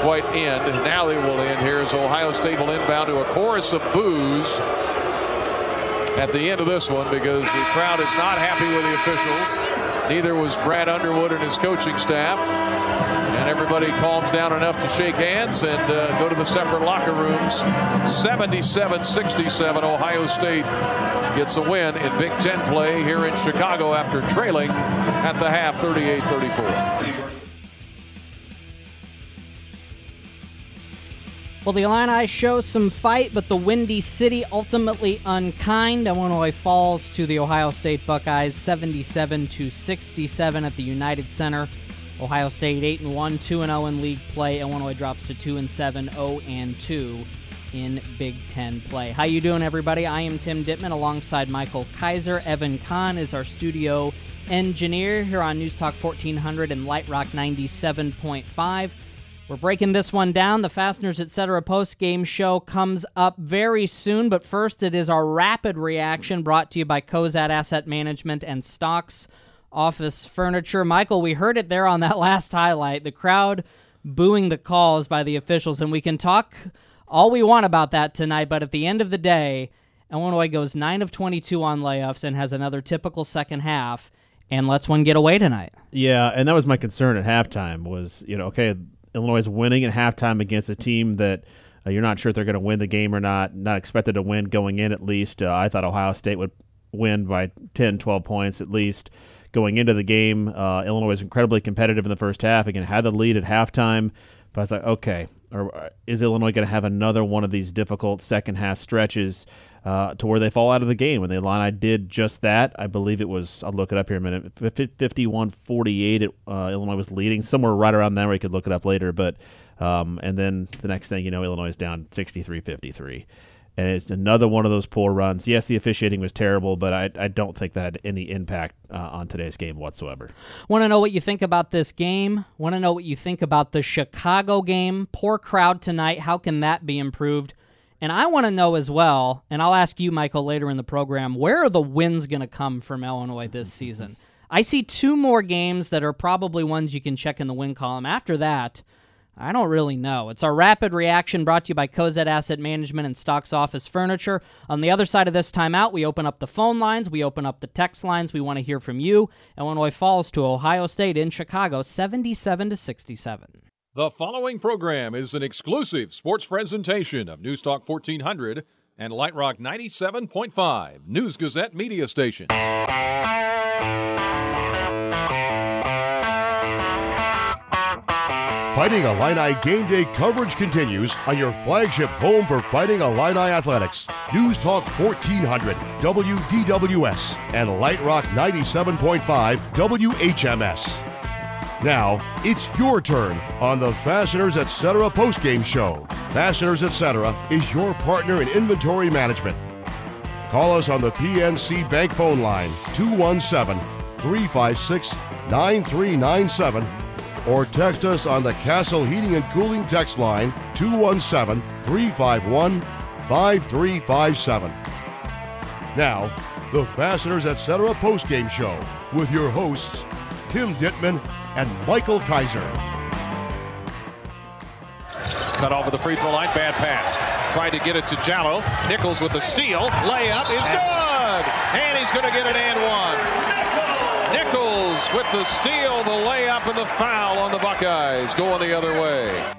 quite end. Now they will end here as Ohio State will inbound to a chorus of boos at the end of this one, because the crowd is not happy with the officials. Neither was Brad Underwood and his coaching staff. And everybody calms down enough to shake hands and go to the separate locker rooms. 77-67, Ohio State gets a win in Big Ten play here in Chicago after trailing at the half 38-34. Well, the Illini show some fight, but the Windy City ultimately unkind. Illinois falls to the Ohio State Buckeyes 77-67 at the United Center. Ohio State 8-1, 2-0 in league play. Illinois drops to 2-7, 0-2 in Big Ten play. How you doing, everybody? I am Tim Dittman alongside Michael Kaiser. Evan Kahn is our studio engineer here on News Talk 1400 and Light Rock 97.5. We're breaking this one down. The Fasteners Etc. post-game show comes up very soon, but first it is our rapid reaction brought to you by Cozad Asset Management and Stocks Office Furniture. Michael, we heard it there on that last highlight, the crowd booing the calls by the officials, and we can talk all we want about that tonight, but at the end of the day, Illinois goes 9 of 22 on layups and has another typical second half, and lets one get away tonight. Yeah, and that was my concern at halftime was, okay, Illinois is winning at halftime against a team that you're not sure if they're going to win the game or not, not expected to win going in at least. I thought Ohio State would win by 10, 12 points at least going into the game. Illinois was incredibly competitive in the first half. Again, had the lead at halftime. But I was like, okay, or is Illinois going to have another one of these difficult second-half stretches to where they fall out of the game? And the Illini did just that. I believe it was, I'll look it up here in a minute, 51-48. Illinois was leading somewhere right around there. We could look it up later. But and then the next thing you know, Illinois is down 63-53. And it's another one of those poor runs. Yes, the officiating was terrible, but I don't think that had any impact on today's game whatsoever. Want to know what you think about this game? Want to know what you think about the Chicago game? Poor crowd tonight. How can that be improved? And I want to know as well, and I'll ask you, Michael, later in the program, where are the wins going to come from Illinois this season? I see two more games that are probably ones you can check in the win column. After that, I don't really know. It's our rapid reaction brought to you by Cozad Asset Management and Stocks Office Furniture. On the other side of this timeout, we open up the phone lines. We open up the text lines. We want to hear from you. Illinois falls to Ohio State in Chicago, 77-67. The following program is an exclusive sports presentation of News Talk 1400 and Light Rock 97.5, News Gazette Media Station. Fighting Illini Game Day coverage continues on your flagship home for Fighting Illini Athletics. News Talk 1400, WDWS, and Light Rock 97.5, WHMS. Now, it's your turn on the Fasteners Etc. postgame show. Fasteners Etc. is your partner in inventory management. Call us on the PNC Bank phone line, 217-356-9397. Or text us on the Castle Heating and Cooling text line, 217-351-5357. Now, the Fasteners Etc. postgame show with your hosts, Tim Dittman and Michael Kaiser. Cut off at the free throw line, bad pass. Tried to get it to Jallo. Nichols with a steal. Layup is good! And he's going to get an and one. Nichols with the steal, the layup, and the foul on the Buckeyes going the other way.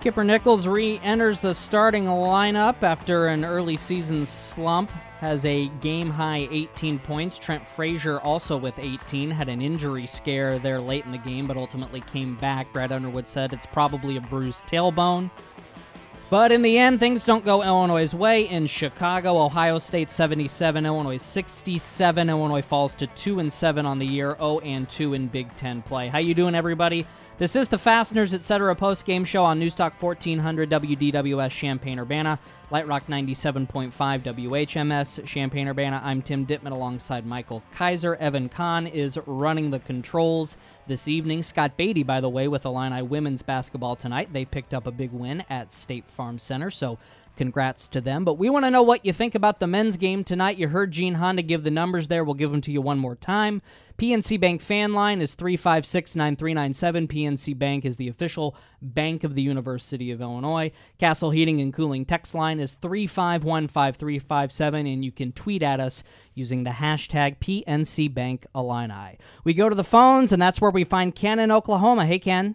Kipper Nichols re-enters the starting lineup after an early season slump. Has a game-high 18 points. Trent Frazier also with 18. Had an injury scare there late in the game, but ultimately came back. Brad Underwood said it's probably a bruised tailbone. But in the end, things don't go Illinois' way. In Chicago, Ohio State 77, Illinois 67. Illinois falls to 2-7 on the year, 0-2 in Big Ten play. How you doing, everybody? This is the Fasteners Etc. post-game show on News Talk 1400 WDWS Champaign-Urbana, Light Rock 97.5 WHMS Champaign-Urbana. I'm Tim Dittman alongside Michael Kaiser. Evan Kahn is running the controls this evening. Scott Beatty, by the way, with Illini women's basketball tonight. They picked up a big win at State Farm Center, so Congrats to them. But we want to know what you think about the men's game tonight. You heard Gene Honda give the numbers there. We'll give them to you one more time. PNC Bank fan line is 356-9397. PNC Bank is the official bank of the University of Illinois. Castle Heating and Cooling text line is 3515357, and you can tweet at us using the hashtag PNCBankIllini. We go to the phones, and that's where we find Ken in Oklahoma. Hey, Ken.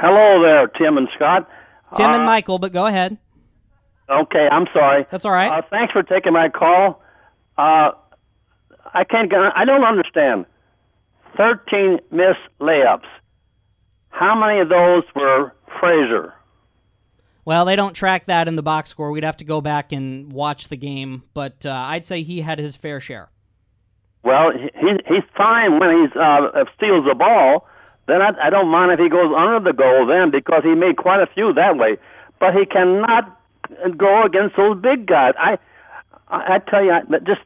Hello there, Tim and Scott. Tim and Michael, but go ahead. Okay, I'm sorry. That's all right. Thanks for taking my call. I don't understand. 13 missed layups. How many of those were Frazier? Well, they don't track that in the box score. We'd have to go back and watch the game, but I'd say he had his fair share. Well, he's fine when he steals the ball. Then I don't mind if he goes under the goal then, because he made quite a few that way. But he cannot go against those big guys. I tell you, that just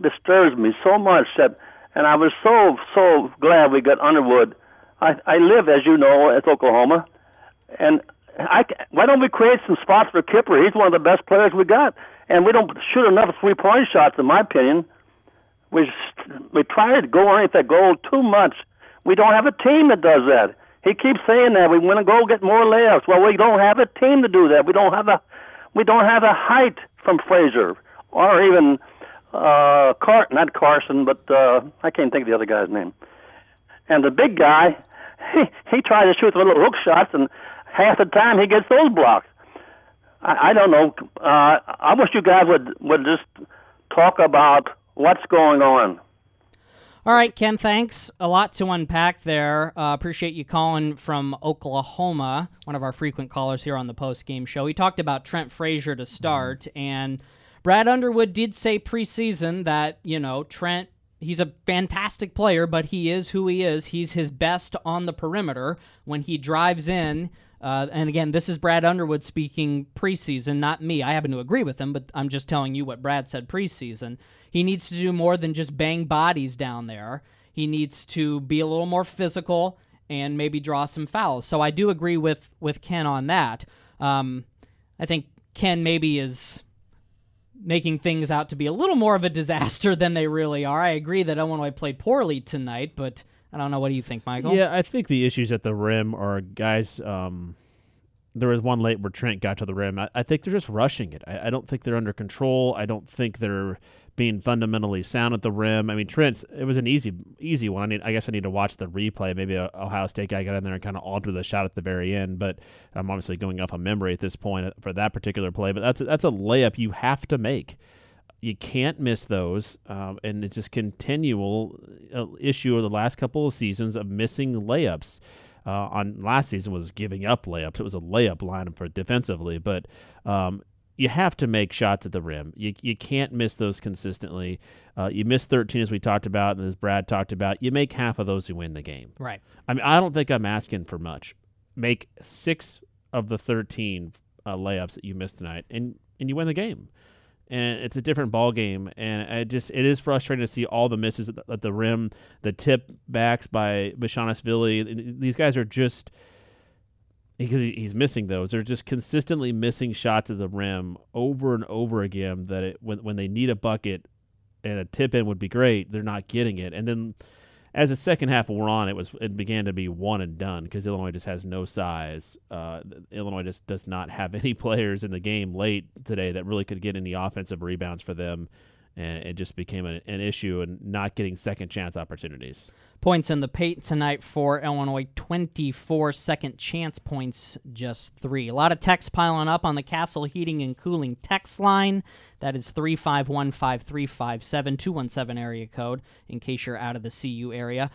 disturbs me so much. And I was so glad we got Underwood. I live, as you know, at Oklahoma. And why don't we create some spots for Kipper? He's one of the best players we got. And we don't shoot enough three-point shots, in my opinion. We try to go underneath that goal too much. We don't have a team that does that. He keeps saying that we want to go get more layups. Well, we don't have a team to do that. We don't have a height from Frazier or even I can't think of the other guy's name. And the big guy, he tried to shoot the little hook shots, and half the time he gets those blocks. I don't know. I wish you guys would just talk about what's going on. All right, Ken, thanks. A lot to unpack there. Appreciate you calling from Oklahoma, one of our frequent callers here on the post-game show. We talked about Trent Frazier to start, and Brad Underwood did say preseason that, Trent, he's a fantastic player, but he is who he is. He's his best on the perimeter when he drives in. And again, this is Brad Underwood speaking preseason, not me. I happen to agree with him, but I'm just telling you what Brad said preseason. He needs to do more than just bang bodies down there. He needs to be a little more physical and maybe draw some fouls. So I do agree with Ken on that. I think Ken maybe is making things out to be a little more of a disaster than they really are. I agree that Illinois played poorly tonight, but I don't know. What do you think, Michael? Yeah, I think the issues at the rim are guys. There was one late where Trent got to the rim. I think they're just rushing it. I don't think they're under control. I don't think they're being fundamentally sound at the rim. I mean, Trent, it was an easy one. I guess I need to watch the replay. Maybe an Ohio State guy got in there and kind of altered the shot at the very end. But I'm obviously going off on memory at this point for that particular play. But that's a layup you have to make. You can't miss those, and it's just continual issue of the last couple of seasons of missing layups. On last season was giving up layups. It was a layup line for defensively, but you have to make shots at the rim. You can't miss those consistently. You miss 13, as we talked about, and as Brad talked about. You make half of those who win the game. Right. I mean, I don't think I'm asking for much. Make 6 of the 13 layups that you missed tonight, and you win the game. And it's a different ball game, and it is frustrating to see all the misses at the rim, the tip backs by Bashanishvili. These guys are just, because he's missing those, they're just consistently missing shots at the rim over and over again. That when they need a bucket and a tip in would be great, they're not getting it. And then as the second half wore on, it began to be one and done because Illinois just has no size. Illinois just does not have any players in the game late today that really could get any offensive rebounds for them, and it just became an issue and not getting second chance opportunities. Points in the paint tonight for Illinois, 24 second chance points, just 3. A lot of text piling up on the Castle Heating and Cooling text line. That is 3515357, 217 area code, in case you're out of the CU area.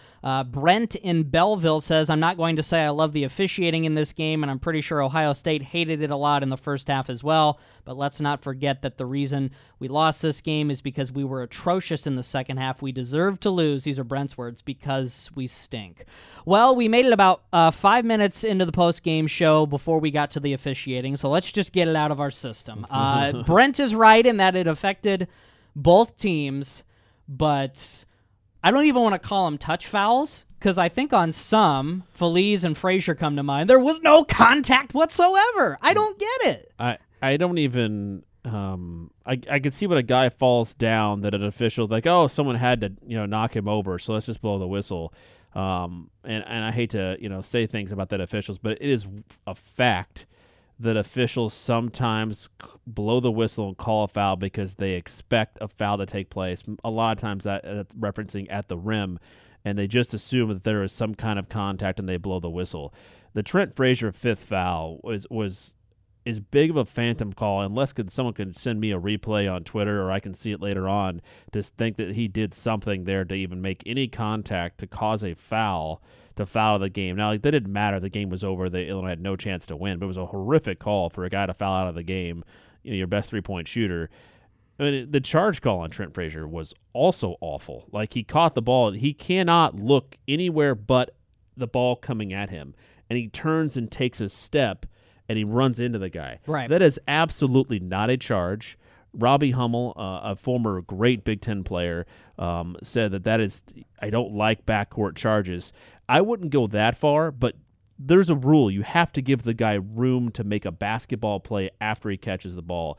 Brent in Belleville says, I'm not going to say I love the officiating in this game, and I'm pretty sure Ohio State hated it a lot in the first half as well, but let's not forget that the reason we lost this game is because we were atrocious in the second half. We deserved to lose. These are Brent's words, because we stink. Well, we made it about 5 minutes into the post-game show before we got to the officiating, so let's just get it out of our system. Brent is right in that it affected both teams, but I don't even want to call them touch fouls because I think on some, Feliz and Frazier come to mind, there was no contact whatsoever. I don't get it. I I don't even I could see when a guy falls down that an official like, oh, someone had to, you know, knock him over, so let's just blow the whistle. And I hate to, you know, say things about that officials, but it is a fact that officials sometimes blow the whistle and call a foul because they expect a foul to take place. A lot of times that's referencing at the rim, and they just assume that there is some kind of contact and they blow the whistle. The Trent Frazier fifth foul was as big of a phantom call, unless someone can send me a replay on Twitter or I can see it later on, to think that he did something there to even make any contact to cause a foul, to foul the game. Now, like, that didn't matter. The game was over. The Illinois had no chance to win, but it was a horrific call for a guy to foul out of the game, you know, your best three-point shooter. I mean, the charge call on Trent Frazier was also awful. Like, he caught the ball, and he cannot look anywhere but the ball coming at him, and he turns and takes a step, and he runs into the guy. Right. That is absolutely not a charge. Robbie Hummel, a former great Big Ten player, said that is, I don't like backcourt charges. I wouldn't go that far, but there's a rule. You have to give the guy room to make a basketball play after he catches the ball.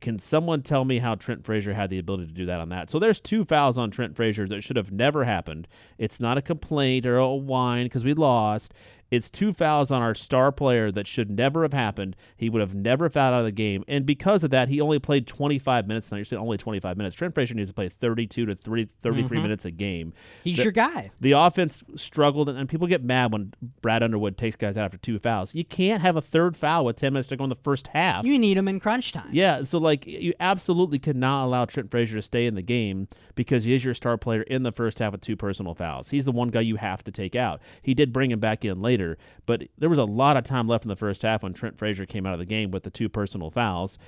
Can someone tell me how Trent Frazier had the ability to do that on that? So there's two fouls on Trent Frazier that should have never happened. It's not a complaint or a whine because we lost. It's two fouls on our star player that should never have happened. He would have never fouled out of the game. And because of that, he only played 25 minutes. Now, you're saying only 25 minutes. Trent Frazier needs to play 32 to 33 minutes a game. He's your guy. The offense struggled, and people get mad when Brad Underwood takes guys out after two fouls. You can't have a third foul with 10 minutes to go in the first half. You need him in crunch time. Yeah, so you absolutely could not allow Trent Frazier to stay in the game because he is your star player in the first half with two personal fouls. He's the one guy you have to take out. He did bring him back in later, but there was a lot of time left in the first half when Trent Frazier came out of the game with the two personal fouls,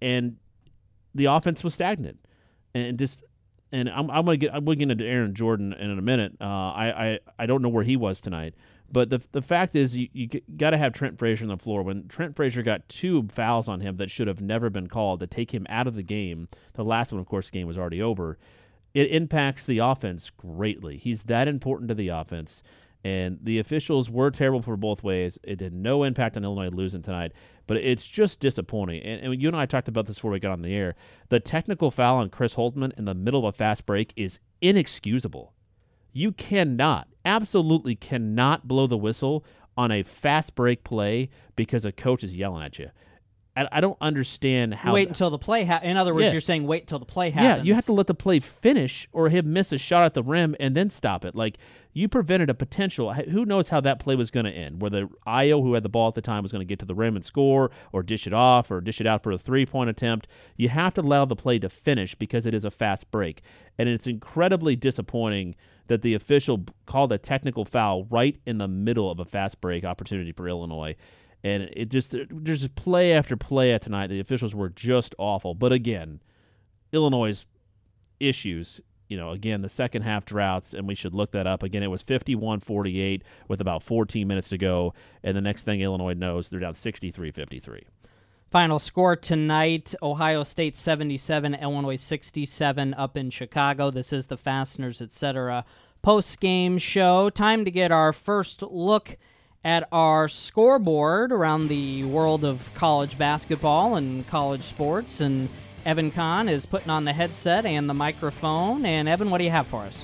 and the offense was stagnant. And I'm going to get into Aaron Jordan in a minute. I don't know where he was tonight. But the fact is, you got to have Trent Frazier on the floor. When Trent Frazier got two fouls on him that should have never been called to take him out of the game, the last one, of course, the game was already over, it impacts the offense greatly. He's that important to the offense. And the officials were terrible for both ways. It had no impact on Illinois losing tonight. But it's just disappointing. And you and I talked about this before we got on the air. The technical foul on Chris Holtman in the middle of a fast break is inexcusable. You cannot, absolutely cannot blow the whistle on a fast break play because a coach is yelling at you. I don't understand how. Wait until the play happens. In other words, You're saying wait until the play happens. Yeah, you have to let the play finish or him miss a shot at the rim and then stop it. Like, you prevented a potential. Who knows how that play was going to end? Whether Ayo, who had the ball at the time, was going to get to the rim and score or dish it off or dish it out for a three-point attempt. You have to allow the play to finish because it is a fast break. And it's incredibly disappointing that the official called a technical foul right in the middle of a fast break opportunity for Illinois. And it just, there's play after play tonight. The officials were just awful. But again, Illinois' issues, you know, again, the second half droughts, and we should look that up. Again, it was 51-48 with about 14 minutes to go. And the next thing Illinois knows, they're down 63-53. Final score tonight, Ohio State 77, Illinois 67 up in Chicago. This is the Fasteners Etc. post-game show. Time to get our first look at our scoreboard around the world of college basketball and college sports. And Evan Kahn is putting on the headset and the microphone. And, Evan, what do you have for us?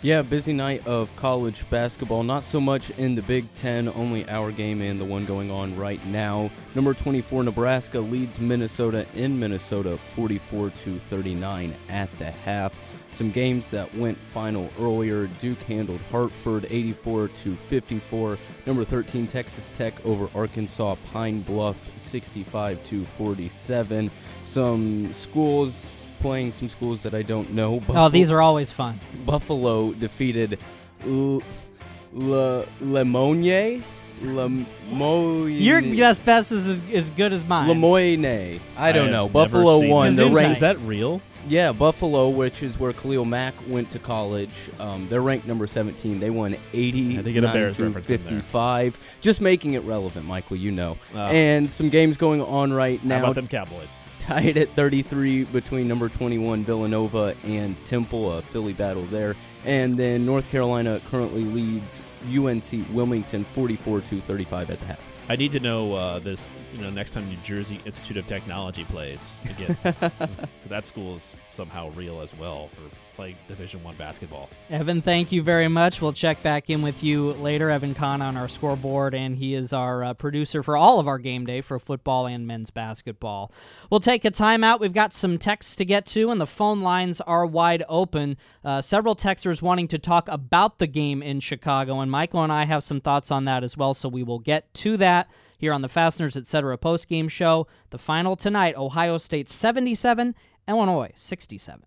Yeah, busy night of college basketball. Not so much in the Big Ten, only our game and the one going on right now. Number 24, Nebraska leads Minnesota in Minnesota 44-39 at the half. Some games that went final earlier. Duke handled Hartford 84-54. Number 13, Texas Tech over Arkansas Pine Bluff 65-47. Some schools playing some schools that I don't know. These are always fun. Buffalo defeated Lemoyne. Your best is as good as mine. Lemoyne. I don't know. Buffalo won. Is that real? Yeah, Buffalo, which is where Khalil Mack went to college. They're ranked number 17. They won 89-55. Just making it relevant, Michael, you know. And some games going on right now. How about them Cowboys? Tied at 33 between number 21 Villanova and Temple, a Philly battle there. And then North Carolina currently leads UNC Wilmington 44-35 at the half. I need to know this. You know, next time New Jersey Institute of Technology plays again, that school is somehow real as well for playing Division I basketball. Evan, thank you very much. We'll check back in with you later. Evan Kahn on our scoreboard, and he is our producer for all of our game day for football and men's basketball. We'll take a timeout. We've got some texts to get to, and the phone lines are wide open. Several texters wanting to talk about the game in Chicago, and Michael and I have some thoughts on that as well, so we will get to that here on the Fasteners Etc. postgame show. The final tonight, Ohio State 77, Illinois 67.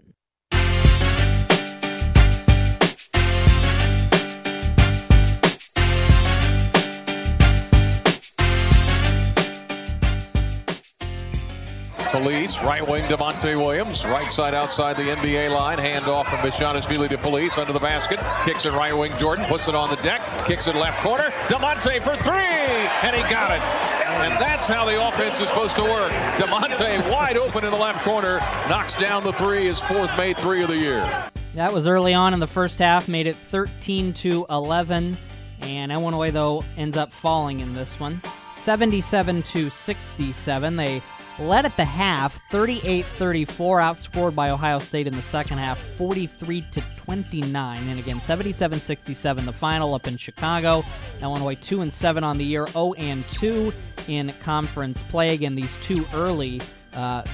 Police, right wing Devontae Williams, right side outside the NBA line, handoff from Bishanishvili to Police under the basket, kicks it right wing Jordan, puts it on the deck, kicks it left corner, Devontae for three, and he got it. And that's how the offense is supposed to work. Devontae wide open in the left corner, knocks down the three, his fourth made three of the year. That was early on in the first half, made it 13-11, and Illinois, though, ends up falling in this one. 77-67, they led at the half, 38-34, outscored by Ohio State in the second half, 43-29. And again, 77-67, the final up in Chicago. Illinois 2-7 on the year, 0-2 in conference play. Again, these two early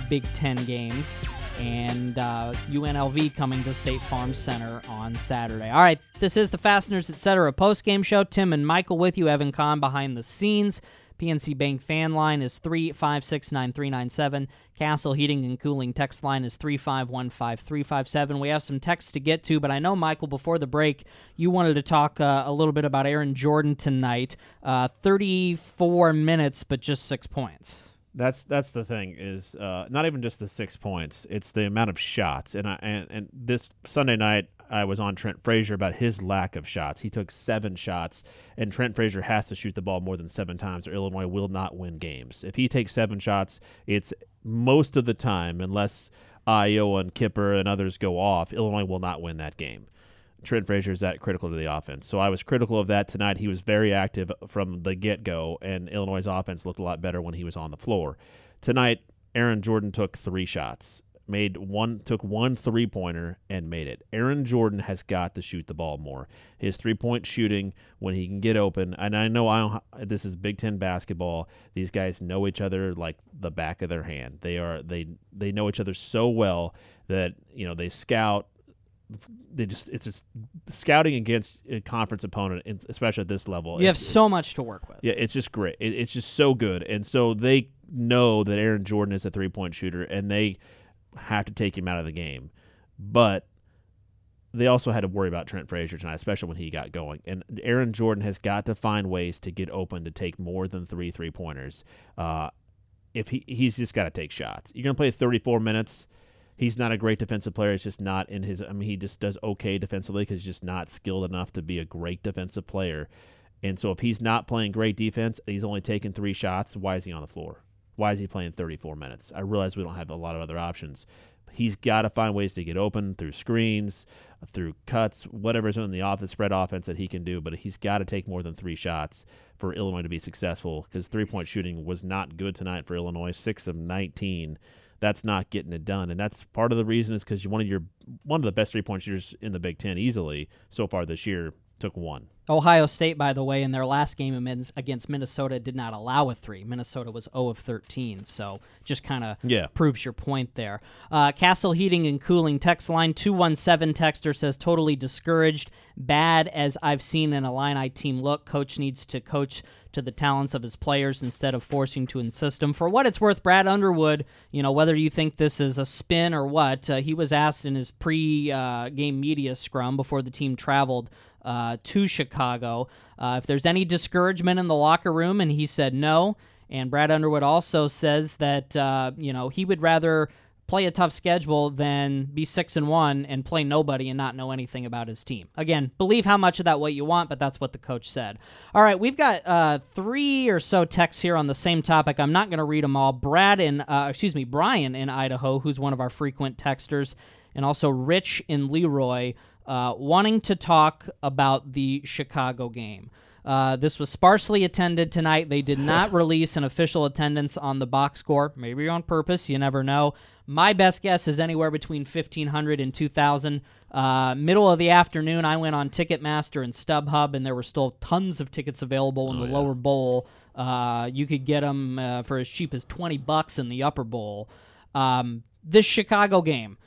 Big Ten games. And UNLV coming to State Farm Center on Saturday. All right, this is the Fasteners Etc. postgame show. Tim and Michael with you, Evan Kahn behind the scenes. PNC Bank fan line is 3569397. Castle Heating and Cooling text line is 3515357. We have some texts to get to, but I know, Michael, before the break, you wanted to talk a little bit about Aaron Jordan tonight. 34 minutes, but just 6 points. That's the thing is not even just the 6 points. It's the amount of shots. And this Sunday night, I was on Trent Frazier about his lack of shots. He took 7 shots, and Trent Frazier has to shoot the ball more than 7 times, or Illinois will not win games. If he takes 7 shots, it's most of the time, unless Ayo and Kipper and others go off, Illinois will not win that game. Trent Frazier is that critical to the offense. So I was critical of that tonight. He was very active from the get-go, and Illinois' offense looked a lot better when he was on the floor. Tonight, Aaron Jordan took 3 shots. Took 1 3-pointer and made it. Aaron Jordan has got to shoot the ball more. His 3-point shooting, when he can get open, and I know this is Big Ten basketball. These guys know each other like the back of their hand. They know each other so well that they scout. It's just scouting against a conference opponent, especially at this level. You have so much to work with. Yeah, it's just great. It's just so good, and so they know that Aaron Jordan is a 3-point shooter, and they have to take him out of the game. But they also had to worry about Trent Frazier tonight, especially when he got going. And Aaron Jordan has got to find ways to get open to take more than 3 3-pointers. If he's just got to take shots. You're going to play 34 minutes. He's not a great defensive player. It's just not in his – I mean, he just does okay defensively because he's just not skilled enough to be a great defensive player. And so if he's not playing great defense and he's only taking 3 shots, why is he on the floor? Why is he playing 34 minutes? I realize we don't have a lot of other options. He's got to find ways to get open through screens, through cuts, whatever's in the spread offense that he can do, but he's got to take more than 3 shots for Illinois to be successful because 3-point shooting was not good tonight for Illinois, 6 of 19. That's not getting it done, and that's part of the reason is because one of the best 3-point shooters in the Big Ten easily so far this year took 1. Ohio State, by the way, in their last game against Minnesota did not allow a 3. Minnesota was 0 of 13, so just kind of proves your point there. Castle Heating and Cooling text line 217 texter says, totally discouraged, bad as I've seen an Illini team look. Coach needs to coach to the talents of his players instead of forcing to insist them. For what it's worth, Brad Underwood, whether you think this is a spin or what, he was asked in his pre-game media scrum before the team traveled to Chicago if there's any discouragement in the locker room, and he said no. And Brad Underwood also says that he would rather play a tough schedule than be 6-1 and play nobody and not know anything about his team. Again, believe how much of that what you want, but that's what the coach said. All right, we've got 3 or so texts here on the same topic. I'm not going to read them all. Brian in Idaho, who's one of our frequent texters, and also Rich in Leroy, wanting to talk about the Chicago game. This was sparsely attended tonight. They did not release an official attendance on the box score. Maybe on purpose. You never know. My best guess is anywhere between 1,500 and 2,000. Middle of the afternoon, I went on Ticketmaster and StubHub, and there were still tons of tickets available in the lower bowl. You could get them for as cheap as $20 in the upper bowl. This Chicago game.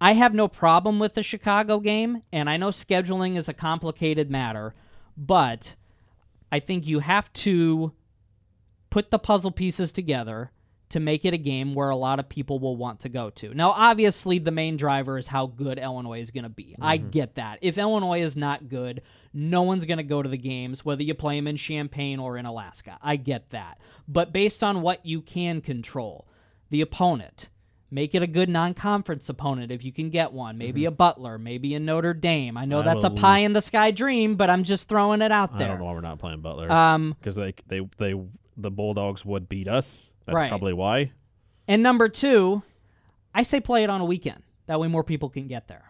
I have no problem with the Chicago game, and I know scheduling is a complicated matter, but I think you have to put the puzzle pieces together to make it a game where a lot of people will want to go to. Now, obviously, the main driver is how good Illinois is going to be. Mm-hmm. I get that. If Illinois is not good, no one's going to go to the games, whether you play them in Champaign or in Alaska. I get that. But based on what you can control, the opponent, make it a good non-conference opponent if you can get one. Maybe a Butler, maybe a Notre Dame. I know that's a pie-in-the-sky dream, but I'm just throwing it out there. I don't know why we're not playing Butler. Because the Bulldogs would beat us. That's probably why. And number two, I say play it on a weekend. That way more people can get there.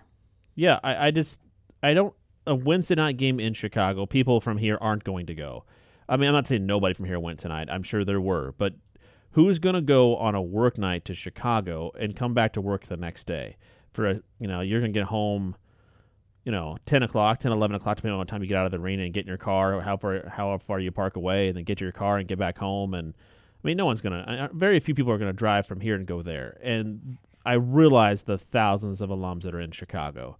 Yeah, a Wednesday night game in Chicago, people from here aren't going to go. I mean, I'm not saying nobody from here went tonight. I'm sure there were. But who's going to go on a work night to Chicago and come back to work the next day? You're going to get home, 11 o'clock, depending on what time you get out of the arena and get in your car, or how far you park away, and then get to your car and get back home. And I mean, very few people are going to drive from here and go there. And I realize the thousands of alums that are in Chicago,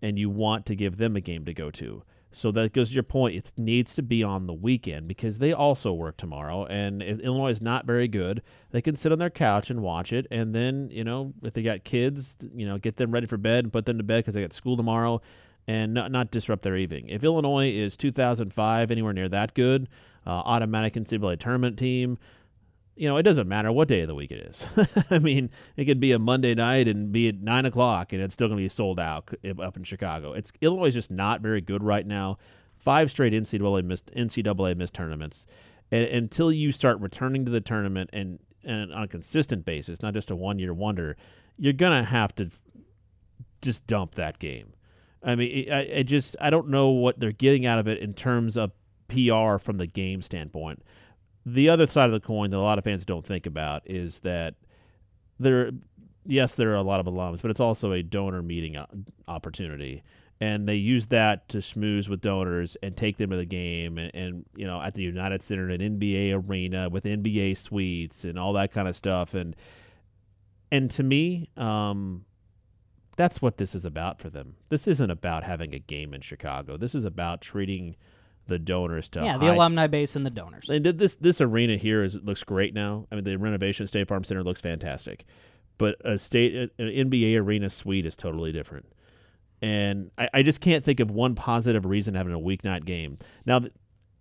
and you want to give them a game to go to. So that goes to your point. It needs to be on the weekend because they also work tomorrow. And if Illinois is not very good, they can sit on their couch and watch it. And then, if they got kids, get them ready for bed and put them to bed because they got school tomorrow and not disrupt their evening. If Illinois is 2005, anywhere near that good, automatic NCAA tournament team, it doesn't matter what day of the week it is. I mean, it could be a Monday night and be at 9 o'clock, and it's still going to be sold out up in Chicago. Illinois is just not very good right now. 5 straight NCAA missed tournaments. And until you start returning to the tournament and on a consistent basis, not just a one-year wonder, you're going to have to just dump that game. I mean, I don't know what they're getting out of it in terms of PR from the game standpoint. The other side of the coin that a lot of fans don't think about is that there are a lot of alums, but it's also a donor meeting opportunity. And they use that to schmooze with donors and take them to the game and at the United Center, an NBA arena with NBA suites and all that kind of stuff. And to me, that's what this is about for them. This isn't about having a game in Chicago. This is about treating the donors to the alumni base and the donors. And this arena here looks great now. I mean, the renovation at State Farm Center looks fantastic, but an NBA arena suite is totally different. And I just can't think of one positive reason having a weeknight game. Now,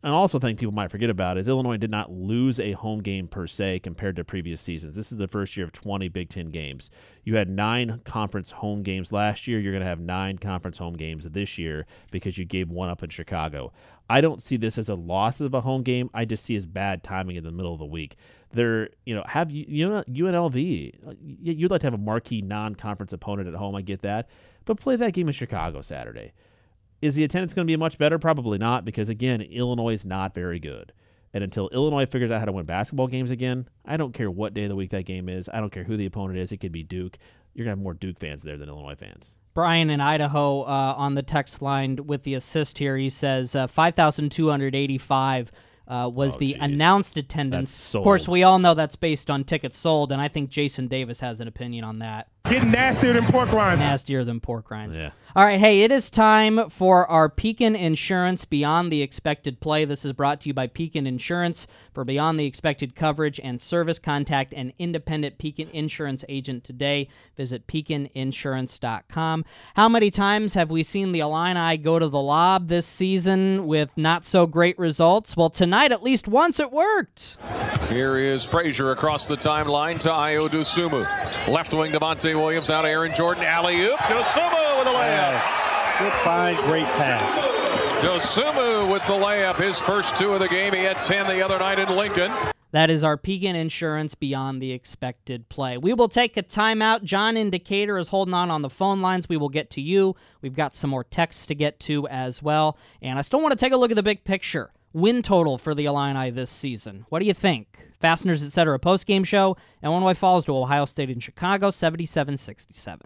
I also think people might forget about is Illinois did not lose a home game per se compared to previous seasons. This is the first year of 20 Big Ten games. You had 9 conference home games last year. You're going to have 9 conference home games this year because you gave one up in Chicago. I don't see this as a loss of a home game. I just see as bad timing in the middle of the week. UNLV. You'd like to have a marquee non-conference opponent at home. I get that, but play that game in Chicago Saturday. Is the attendance going to be much better? Probably not, because again, Illinois is not very good. And until Illinois figures out how to win basketball games again, I don't care what day of the week that game is. I don't care who the opponent is. It could be Duke. You're going to have more Duke fans there than Illinois fans. Brian in Idaho on the text line with the assist here. He says 5,285 was announced attendance. Of course, we all know that's based on tickets sold, and I think Jason Davis has an opinion on that. Getting nastier than pork rinds. Nastier than pork rinds. Yeah. All right, hey, it is time for our Pekin Insurance Beyond the Expected Play. This is brought to you by Pekin Insurance. For Beyond the Expected coverage and service, contact an independent Pekin Insurance agent today. Visit PekinInsurance.com. How many times have we seen the Illini go to the lob this season with not-so-great results? Well, tonight, at least once, it worked. Here is Frazier across the timeline to Ayo Dosunmu. Left wing to Monte Williams, now to Aaron Jordan. Alley-oop, Dosunmu with a layup. Good find, great pass. Dosunmu with the layup, his first 2 of the game. He had 10 the other night in Lincoln. That is our Pekin Insurance Beyond the Expected play. We will take a timeout. John in Decatur is holding on the phone lines. We will get to you. We've got some more texts to get to as well. And I still want to take a look at the big picture. Win total for the Illini this season. What do you think? Fasteners Etc. postgame show. Illinois falls to Ohio State in Chicago, 77-67.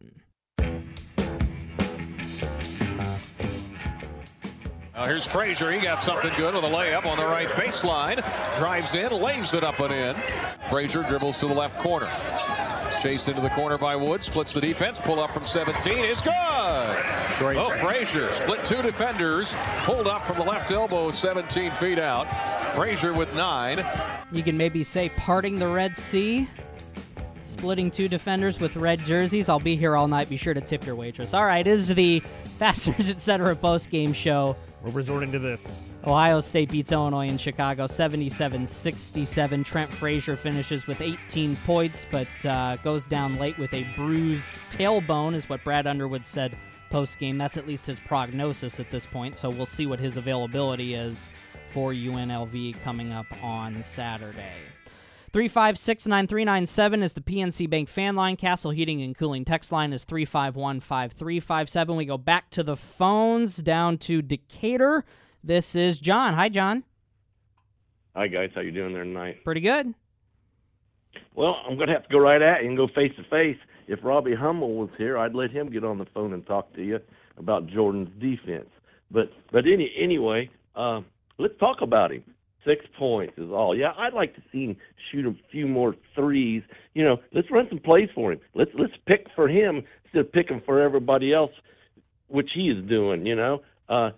Here's Frazier. He got something good with a layup on the right baseline. Drives in, lays it up and in. Frazier dribbles to the left corner. Chased into the corner by Wood. Splits the defense. Pull up from 17. It's good. Great. Oh, Frazier split two defenders. Pulled up from the left elbow 17 feet out. Frazier with 9. You can maybe say parting the Red Sea. Splitting two defenders with red jerseys. I'll be here all night. Be sure to tip your waitress. All right, is the Fasteners Etc. post-game show. We're resorting to this. Ohio State beats Illinois in Chicago, 77-67. Trent Frazier finishes with 18 points, but goes down late with a bruised tailbone, is what Brad Underwood said post-game. That's at least his prognosis at this point, so we'll see what his availability is for UNLV coming up on Saturday. 356-9397 is the PNC Bank fan line. Castle Heating and Cooling text line is 351-5357. We go back to the phones down to Decatur. This is John. Hi, John. Hi, guys. How you doing there tonight? Pretty good. Well, I'm going to have to go right at you and go face-to-face. If Robbie Hummel was here, I'd let him get on the phone and talk to you about Jordan's defense. But anyway, let's talk about him. 6 points is all. Yeah, I'd like to see him shoot a few more threes. You know, let's run some plays for him. Let's pick for him instead of picking for everybody else, which he is doing, you know.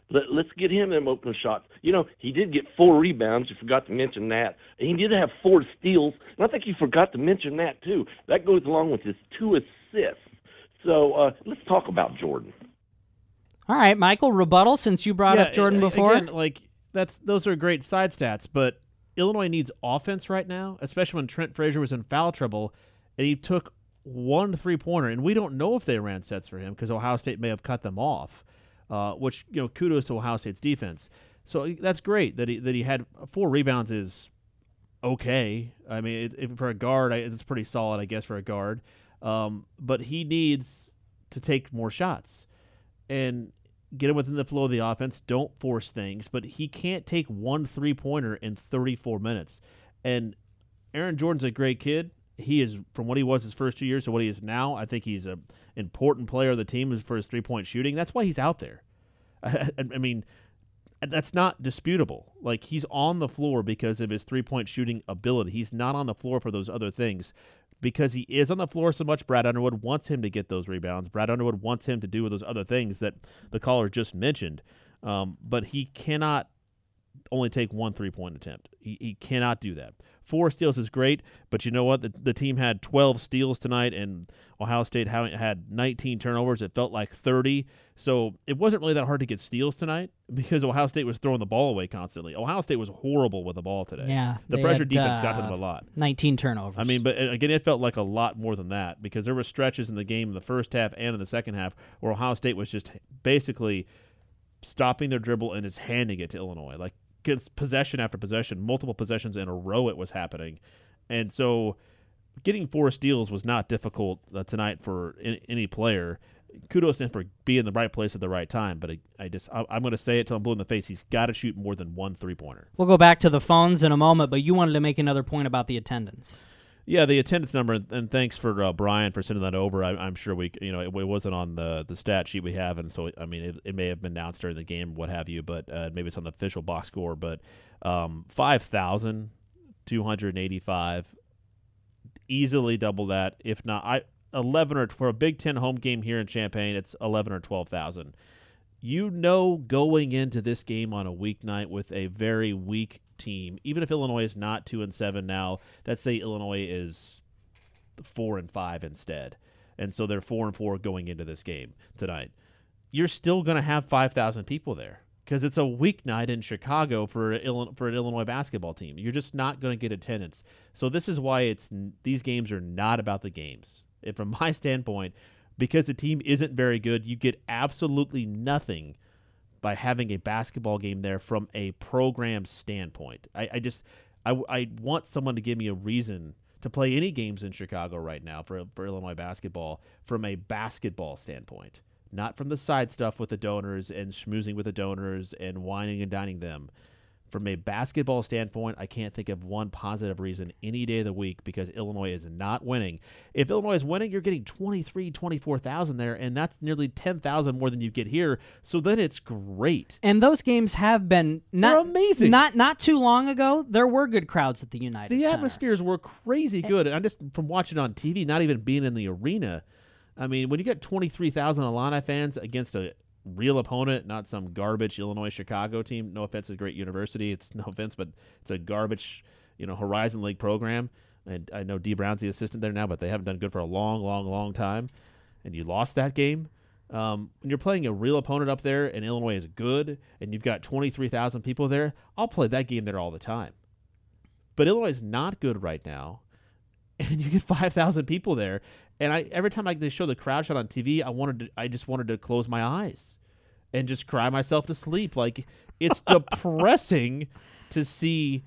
Let's get him them open shots. You know, he did get 4 rebounds. You forgot to mention that. And he did have 4 steals. And I think you forgot to mention that, too. That goes along with his 2 assists. So let's talk about Jordan. All right, Michael, rebuttal since you brought up Jordan before. Again, those are great side stats, but Illinois needs offense right now, especially when Trent Frazier was in foul trouble, and he took 1 3-pointer, and we don't know if they ran sets for him because Ohio State may have cut them off, which, you know, kudos to Ohio State's defense. So that's great that he had 4 rebounds is okay. I mean, for a guard, it's pretty solid, I guess, for a guard. But he needs to take more shots. And get him within the flow of the offense. Don't force things. But he can't take 1 3-pointer in 34 minutes. And Aaron Jordan's a great kid. He is, from what he was his first 2 years to what he is now, I think he's an important player of the team for his three-point shooting. That's why he's out there. I mean, that's not disputable. Like, he's on the floor because of his three-point shooting ability. He's not on the floor for those other things. Because he is on the floor so much, Brad Underwood wants him to get those rebounds. Brad Underwood wants him to do those other things that the caller just mentioned. But he cannot only take 1 3-point attempt. He cannot do that. 4 steals is great, but you know what? The team had 12 steals tonight, and Ohio State had 19 turnovers. It felt like 30. So it wasn't really that hard to get steals tonight because Ohio State was throwing the ball away constantly. Ohio State was horrible with the ball today. Yeah, the pressure defense got to them a lot. 19 turnovers. I mean, but again, it felt like a lot more than that because there were stretches in the game in the first half and in the second half where Ohio State was just basically stopping their dribble and just handing it to Illinois. Like, gets possession after possession, multiple possessions in a row it was happening. And so getting 4 steals was not difficult tonight for any player. Kudos to him for being in the right place at the right time. But I'm going to say it till I'm blue in the face. He's got to shoot more than 1 3-pointer. We'll go back to the phones in a moment, but you wanted to make another point about the attendance. Yeah, the attendance number, and thanks for Brian for sending that over. I'm sure it wasn't on the stat sheet we have, and so I mean it may have been announced during the game, what have you, but maybe it's on the official box score. But 5,285, easily double that, if not 11 or for a Big Ten home game here in Champaign, it's 11,000 or 12,000. You know, going into this game on a weeknight with a very weak team, even if Illinois is not 2-7 now, let's say Illinois is 4-5 instead, and so they're 4-4 going into this game tonight. You're still going to have 5,000 people there because it's a weeknight in Chicago for an Illinois basketball team. You're just not going to get attendance. So this is why these games are not about the games. And from my standpoint, because the team isn't very good, you get absolutely nothing by having a basketball game there from a program standpoint. I just I want someone to give me a reason to play any games in Chicago right now for Illinois basketball from a basketball standpoint, not from the side stuff with the donors and schmoozing with the donors and whining and dining them. From a basketball standpoint, I can't think of one positive reason any day of the week because Illinois is not winning. If Illinois is winning, you're getting 24,000 there, and that's nearly 10,000 more than you get here. So then it's great. And those games have been they're amazing. Not too long ago, there were good crowds at the United Center. The atmospheres were crazy good. And I'm just from watching on TV, not even being in the arena. I mean, when you got 23,000 Illini fans against a real opponent, not some garbage Illinois-Chicago team. No offense, it's a great university. It's no offense, but it's a garbage, Horizon League program. And I know Dee Brown's the assistant there now, but they haven't done good for a long, long, long time. And you lost that game. When you're playing a real opponent up there and Illinois is good and you've got 23,000 people there, I'll play that game there all the time. But Illinois is not good right now. And you get 5,000 people there. And every time they show the crowd shot on TV, I just wanted to close my eyes and just cry myself to sleep. Like, it's depressing to see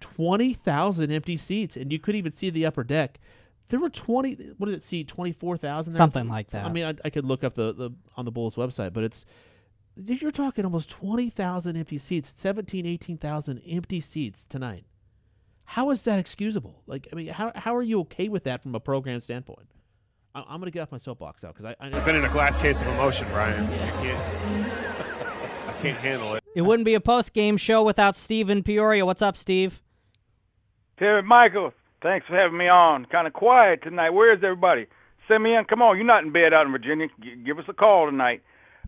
20,000 empty seats, and you couldn't even see the upper deck. There were 24,000? Something like that. I mean, I could look up the on the Bulls website, but you're talking almost 20,000 empty seats, 17,000, 18,000 empty seats tonight. How is that excusable? Like, I mean, how are you okay with that from a program standpoint? I'm going to get off my soapbox now because I've been in a glass case of emotion, Brian. I can't handle it. It wouldn't be a post-game show without Steve in Peoria. What's up, Steve? Terry Michael, thanks for having me on. Kind of quiet tonight. Where is everybody? Simeon, come on. You're not in bed out in Virginia. Give us a call tonight.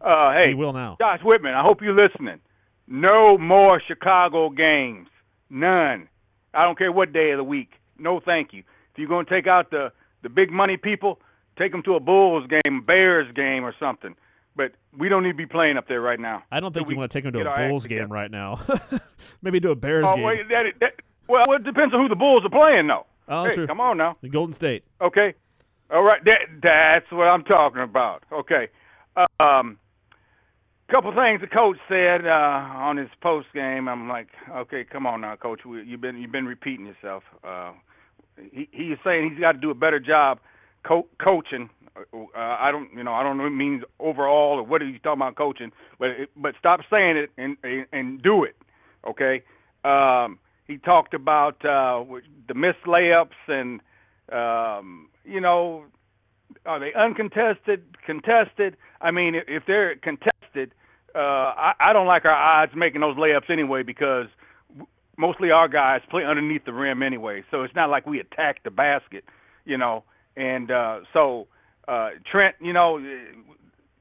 Hey, will now. Josh Whitman, I hope you're listening. No more Chicago games. None. I don't care what day of the week. No, thank you. If you're going to take out the big money people, take them to a Bulls game, Bears game, or something. But we don't need to be playing up there right now. I don't think you want to take them to a Bulls game right now. Maybe to a Bears game. Well, it depends on who the Bulls are playing, though. Oh, hey, true. Come on now. The Golden State. Okay. All right. That's what I'm talking about. Okay. Couple things the coach said on his post game. I'm like, okay, come on now, coach. You've been repeating yourself. He is saying he's got to do a better job coaching. I don't know if it means overall or what he's talking about coaching, but stop saying it and do it. Okay. He talked about the missed layups and are they uncontested, contested? I mean, if they're contested, I don't like our odds making those layups anyway because mostly our guys play underneath the rim anyway. So it's not like we attack the basket, And so Trent, you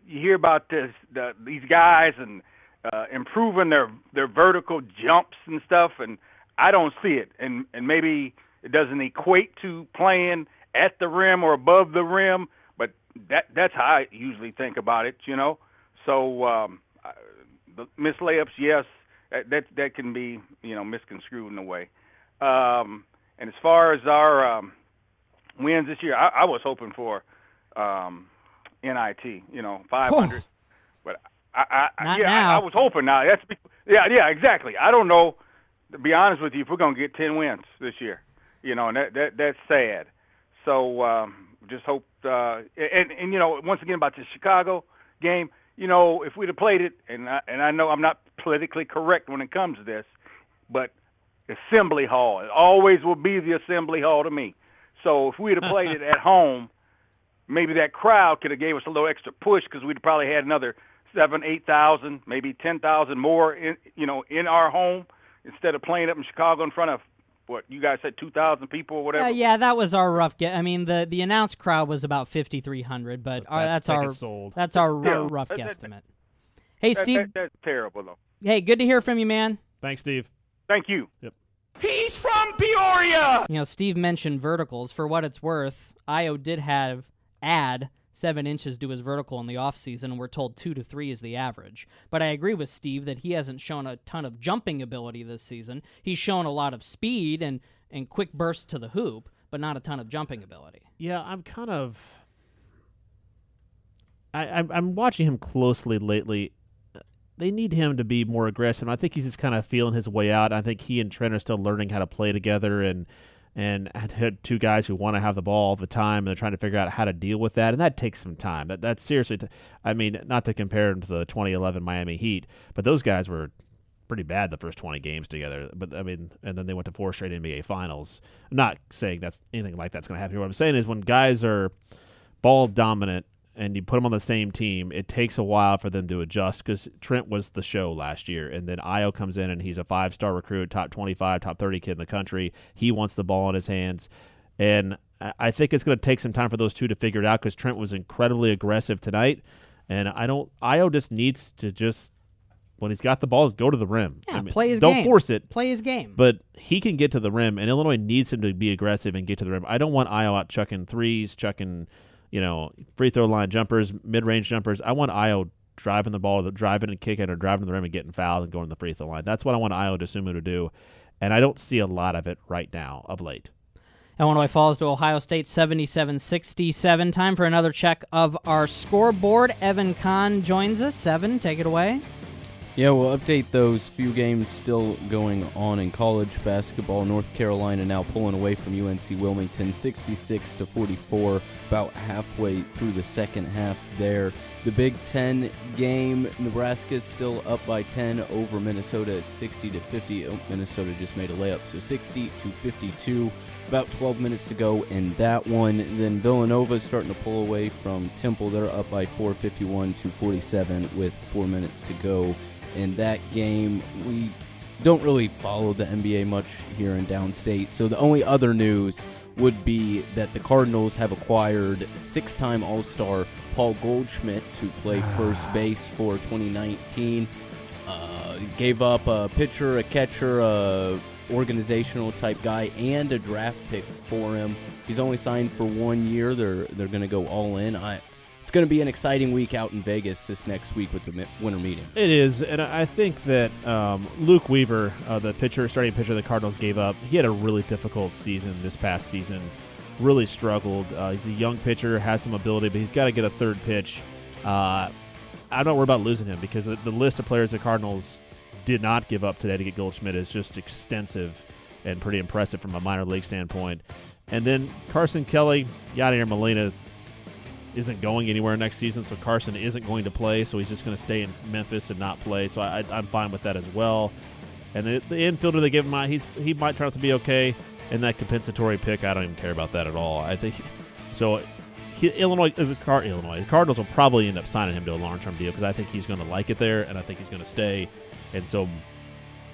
hear about these guys and improving their vertical jumps and stuff, and I don't see it. And maybe it doesn't equate to playing at the rim or above the rim, but that's how I usually think about it, So the missed layups, yes, that can be, misconstrued in a way. And as far as our wins this year, I was hoping for NIT, 500. But I was hoping now. Yeah, exactly. I don't know, to be honest with you, if we're going to get 10 wins this year, and that's sad. So just hope once again about the Chicago game, if we'd have played it, and I know I'm not politically correct when it comes to this, but Assembly Hall, it always will be the Assembly Hall to me. So if we'd have played it at home, maybe that crowd could have gave us a little extra push because we'd probably had another 7,000, 8,000, maybe 10,000 more in our home instead of playing up in Chicago in front of. What, you guys said 2,000 people or whatever? Yeah, that was our rough guess. I mean, the announced crowd was about 5,300, but that's our rough guesstimate. Hey, Steve. That's terrible, though. Hey, good to hear from you, man. Thanks, Steve. Thank you. Yep. He's from Peoria! Steve mentioned verticals. For what it's worth, Ayo did add 7 inches to his vertical in the offseason, and we're told 2 to 3 is the average. But I agree with Steve that he hasn't shown a ton of jumping ability this season. He's shown a lot of speed and quick bursts to the hoop, but not a ton of jumping ability. Yeah, I'm kind of... I'm watching him closely lately, they need him to be more aggressive. I think he's just kind of feeling his way out. I think he and Trent are still learning how to play together, and I had two guys who want to have the ball all the time, and they're trying to figure out how to deal with that, and that takes some time. That's seriously I mean, not to compare him to the 2011 Miami Heat, but those guys were pretty bad the first 20 games together. But I mean, and then they went to four straight NBA Finals. I'm not saying that's anything like that's going to happen. What I'm saying is when guys are ball dominant and you put them on the same team, it takes a while for them to adjust, because Trent was the show last year. And then Ayo comes in, and he's a five-star recruit, top 25, top 30 kid in the country. He wants the ball in his hands. And I think it's going to take some time for those two to figure it out, because Trent was incredibly aggressive tonight. And Ayo just needs to just, when he's got the ball, go to the rim. Yeah, I mean, play his game. Don't force it. Play his game. But he can get to the rim, and Illinois needs him to be aggressive and get to the rim. I don't want Ayo out chucking threes, chucking – you know, free throw line jumpers, mid-range jumpers. I want Ayo driving the ball, driving and kicking, or driving the rim and getting fouled and going to the free throw line. That's what I want Ayo Dosunmu to do, and I don't see a lot of it right now of late. Illinois falls to Ohio State 77-67. Time for another check of our scoreboard. Evan Kahn joins us. Evan, take it away. Yeah, we'll update those few games still going on in college basketball. North Carolina now pulling away from UNC Wilmington 66-44, about halfway through the second half there. The Big Ten game, Nebraska still up by 10 over Minnesota 60-50. Oh, Minnesota just made a layup, so 60-52. About 12 minutes to go in that one. Then Villanova starting to pull away from Temple. They're up by 451-47 with 4 minutes to go in that game. We don't really follow the NBA much here in downstate, so the only other news would be that the Cardinals have acquired six-time All-Star Paul Goldschmidt to play first base for 2019. Gave up a pitcher, a catcher, a organizational type guy, and a draft pick for him. He's only signed for 1 year. They're going to go all in. It's going to be an exciting week out in Vegas this next week with the winter meeting. It is, and I think that Luke Weaver, the starting pitcher the Cardinals gave up, he had a really difficult season this past season, really struggled. He's a young pitcher, has some ability, but he's got to get a third pitch. I'm not worried about losing him, because the list of players the Cardinals did not give up today to get Goldschmidt is just extensive and pretty impressive from a minor league standpoint. And then Carson Kelly, Yadier Molina, isn't going anywhere next season, so Carson isn't going to play, so he's just going to stay in Memphis and not play. So I'm fine with that as well. And the infielder they give him, he might turn out to be okay. And that compensatory pick, I don't even care about that at all. I think so. The Cardinals will probably end up signing him to a long-term deal, because I think he's going to like it there, and I think he's going to stay. And so,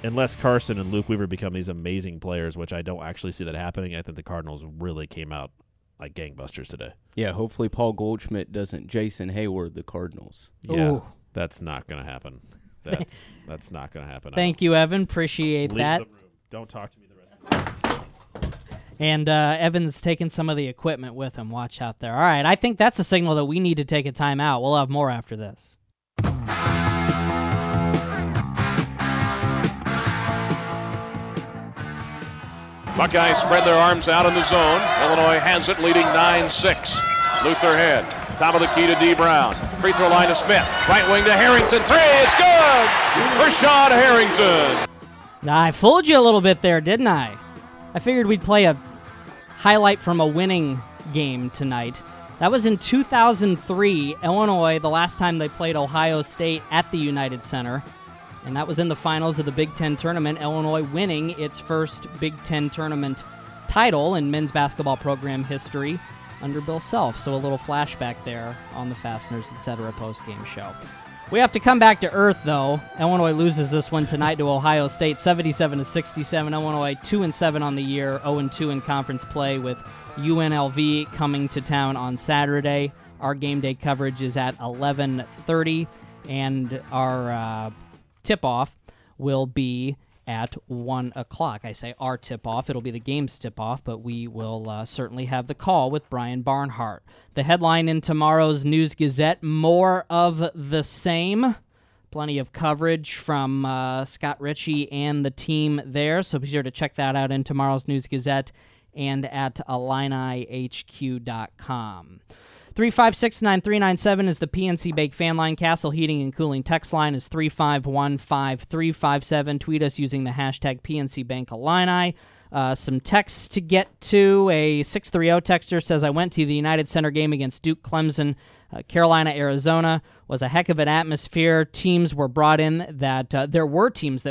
unless Carson and Luke Weaver become these amazing players, which I don't actually see that happening, I think the Cardinals really came out like gangbusters today. Yeah, hopefully Paul Goldschmidt doesn't Jason Hayward the Cardinals. Yeah, ooh, that's not going to happen. That's not going to happen. Thank you, Evan. Appreciate that. Leave the room. Don't talk to me the rest of the time. And Evan's taking some of the equipment with him. Watch out there. All right, I think that's a signal that we need to take a timeout. We'll have more after this. Buckeyes spread their arms out in the zone. Illinois has it, leading 9-6. Luther Head, top of the key to D. Brown. Free throw line to Smith. Right wing to Harrington. Three, it's good for Rashad Harrington. Now, I fooled you a little bit there, didn't I? I figured we'd play a highlight from a winning game tonight. That was in 2003, Illinois, the last time they played Ohio State at the United Center. And that was in the finals of the Big Ten tournament, Illinois winning its first Big Ten tournament title in men's basketball program history under Bill Self. So a little flashback there on the Fasteners Etc. postgame show. We have to come back to earth, though. Illinois loses this one tonight to Ohio State, 77-67. Illinois 2-7 on the year, 0-2 in conference play, with UNLV coming to town on Saturday. Our game day coverage is at 11:30, and our tip-off will be at 1 o'clock. I say our tip-off. It'll be the game's tip-off, but we will certainly have the call with Brian Barnhart. The headline in tomorrow's News Gazette, more of the same. Plenty of coverage from Scott Ritchie and the team there, so be sure to check that out in tomorrow's News Gazette and at IlliniHQ.com. 356-9397 is the PNC Bank fan line. Castle Heating and Cooling text line is 351-5357. Tweet us using the hashtag PNC Bank Illini. Some texts to get to. A 630 texter says, I went to the United Center game against Duke, Clemson, Carolina, Arizona. Was a heck of an atmosphere. There were teams that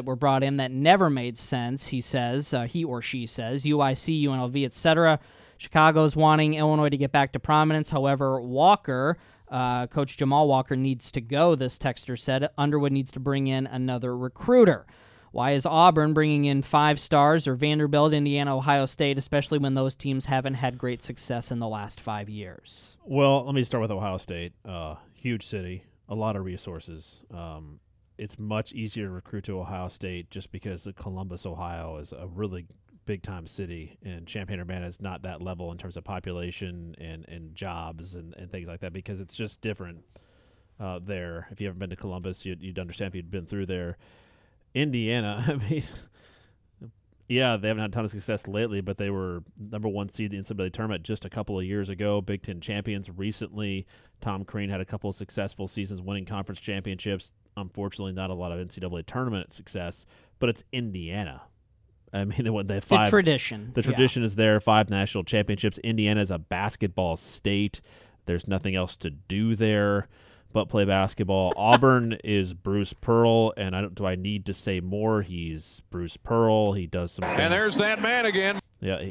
were brought in that never made sense, he says. He or she says. UIC, UNLV, etc. Chicago's wanting Illinois to get back to prominence. However, Walker, Coach Jamal Walker, needs to go, this texter said. Underwood needs to bring in another recruiter. Why is Auburn bringing in five stars or Vanderbilt, Indiana, Ohio State, especially when those teams haven't had great success in the last 5 years? Well, let me start with Ohio State. Huge city, a lot of resources. It's much easier to recruit to Ohio State just because Columbus, Ohio is a really big-time city, and Champaign-Urbana is not that level in terms of population and jobs and things like that because it's just different there. If you haven't been to Columbus, you'd understand if you'd been through there. Indiana, I mean, yeah, they haven't had a ton of success lately, but they were number one seed in the NCAA tournament just a couple of years ago. Big Ten champions recently. Tom Crean had a couple of successful seasons winning conference championships. Unfortunately, not a lot of NCAA tournament success, but it's Indiana. I mean, they have five. The tradition is there, five national championships. Indiana is a basketball state. There's nothing else to do there but play basketball. Auburn is Bruce Pearl, and do I need to say more? He's Bruce Pearl. He does some things. And there's that man again. Yeah,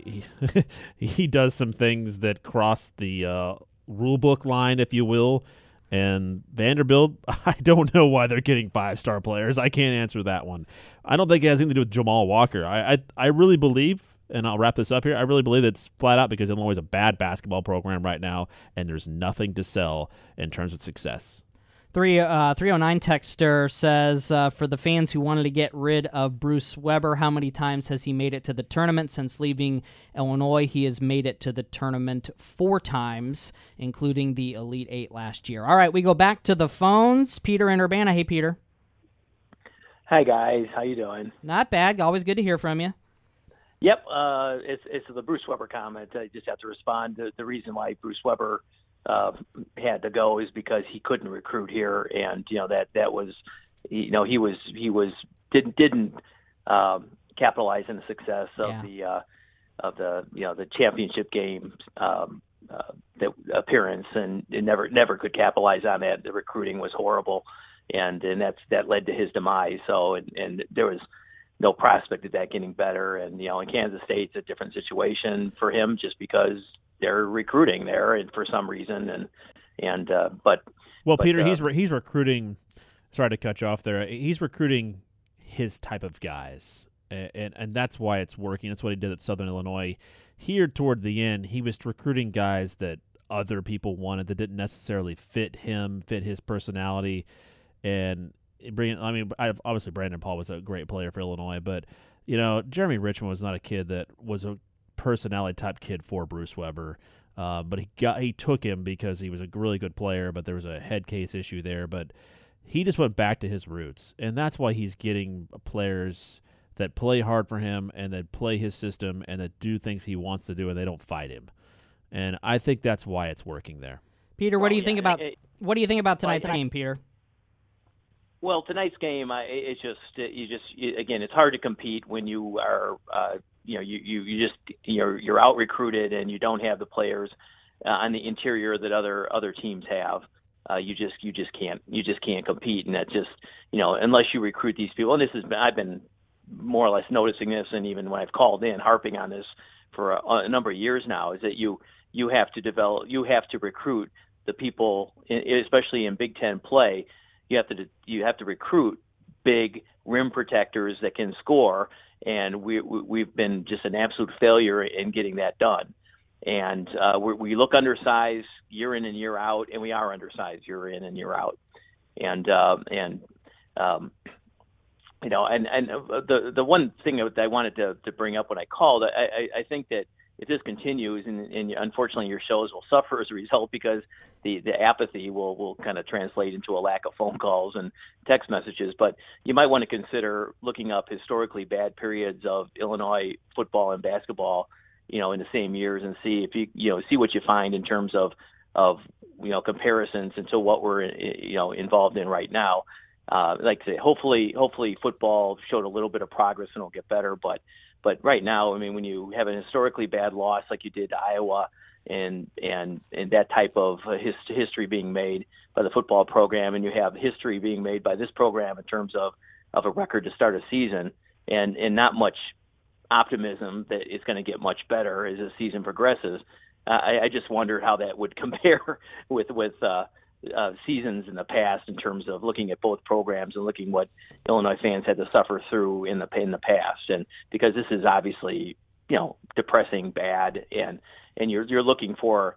he does some things that cross the rule book line, if you will. And Vanderbilt, I don't know why they're getting five-star players. I can't answer that one. I don't think it has anything to do with Jamal Walker. I really believe, and I'll wrap this up here, I really believe it's flat out because Illinois is a bad basketball program right now, and there's nothing to sell in terms of success. 309 texter says, for the fans who wanted to get rid of Bruce Weber, how many times has he made it to the tournament since leaving Illinois? He has made it to the tournament 4 times, including the Elite Eight last year. All right, we go back to the phones. Peter in Urbana. Hey, Peter. Hi, guys. How you doing? Not bad. Always good to hear from you. Yep. It's the Bruce Weber comment. I just have to respond to the reason why Bruce Weber had to go is because he couldn't recruit here, and that was, he didn't capitalize on the success of the championship game the appearance, and it never could capitalize on that. The recruiting was horrible, and that led to his demise. So and there was no prospect of that getting better, and in Kansas State's a different situation for him just because they're recruiting there, and for some reason, but Peter, he's recruiting. Sorry to cut you off there. He's recruiting his type of guys, and that's why it's working. That's what he did at Southern Illinois. Here toward the end, he was recruiting guys that other people wanted that didn't necessarily fit him, fit his personality, and bringing. I mean, obviously Brandon Paul was a great player for Illinois, but Jeremy Richmond was not a kid that was a personality type kid for Bruce Weber, but he took him because he was a really good player, but there was a head case issue there, but he just went back to his roots, and that's why he's getting players that play hard for him and that play his system and that do things he wants to do and they don't fight him, and I think that's why it's working there. Peter, what do you think about tonight's game, Peter? Well, tonight's game, again, it's hard to compete when you are you're out recruited and you don't have the players on the interior that other teams have. You just can't compete, and that's just unless you recruit these people. And I've been more or less noticing this, and even when I've called in, harping on this for a number of years now, is that you have to recruit the people, especially in Big Ten play. You have to recruit big rim protectors that can score, and we've been just an absolute failure in getting that done. And we look undersized year in and year out, and we are undersized year in and year out. And the one thing that I wanted to bring up when I called, I think that if this continues, and unfortunately your shows will suffer as a result because the apathy will kind of translate into a lack of phone calls and text messages. But you might want to consider looking up historically bad periods of Illinois football and basketball, in the same years, and see if you see what you find in terms of comparisons into what we're involved in right now. Like I say, hopefully football showed a little bit of progress and it'll get better. But right now, I mean, when you have an historically bad loss like you did to Iowa, and that type of history being made by the football program, and you have history being made by this program in terms of a record to start a season, and not much optimism that it's going to get much better as the season progresses. I just wonder how that would compare with seasons in the past in terms of looking at both programs and looking what Illinois fans had to suffer through in the past. And because this is obviously, depressing, bad, and you're looking for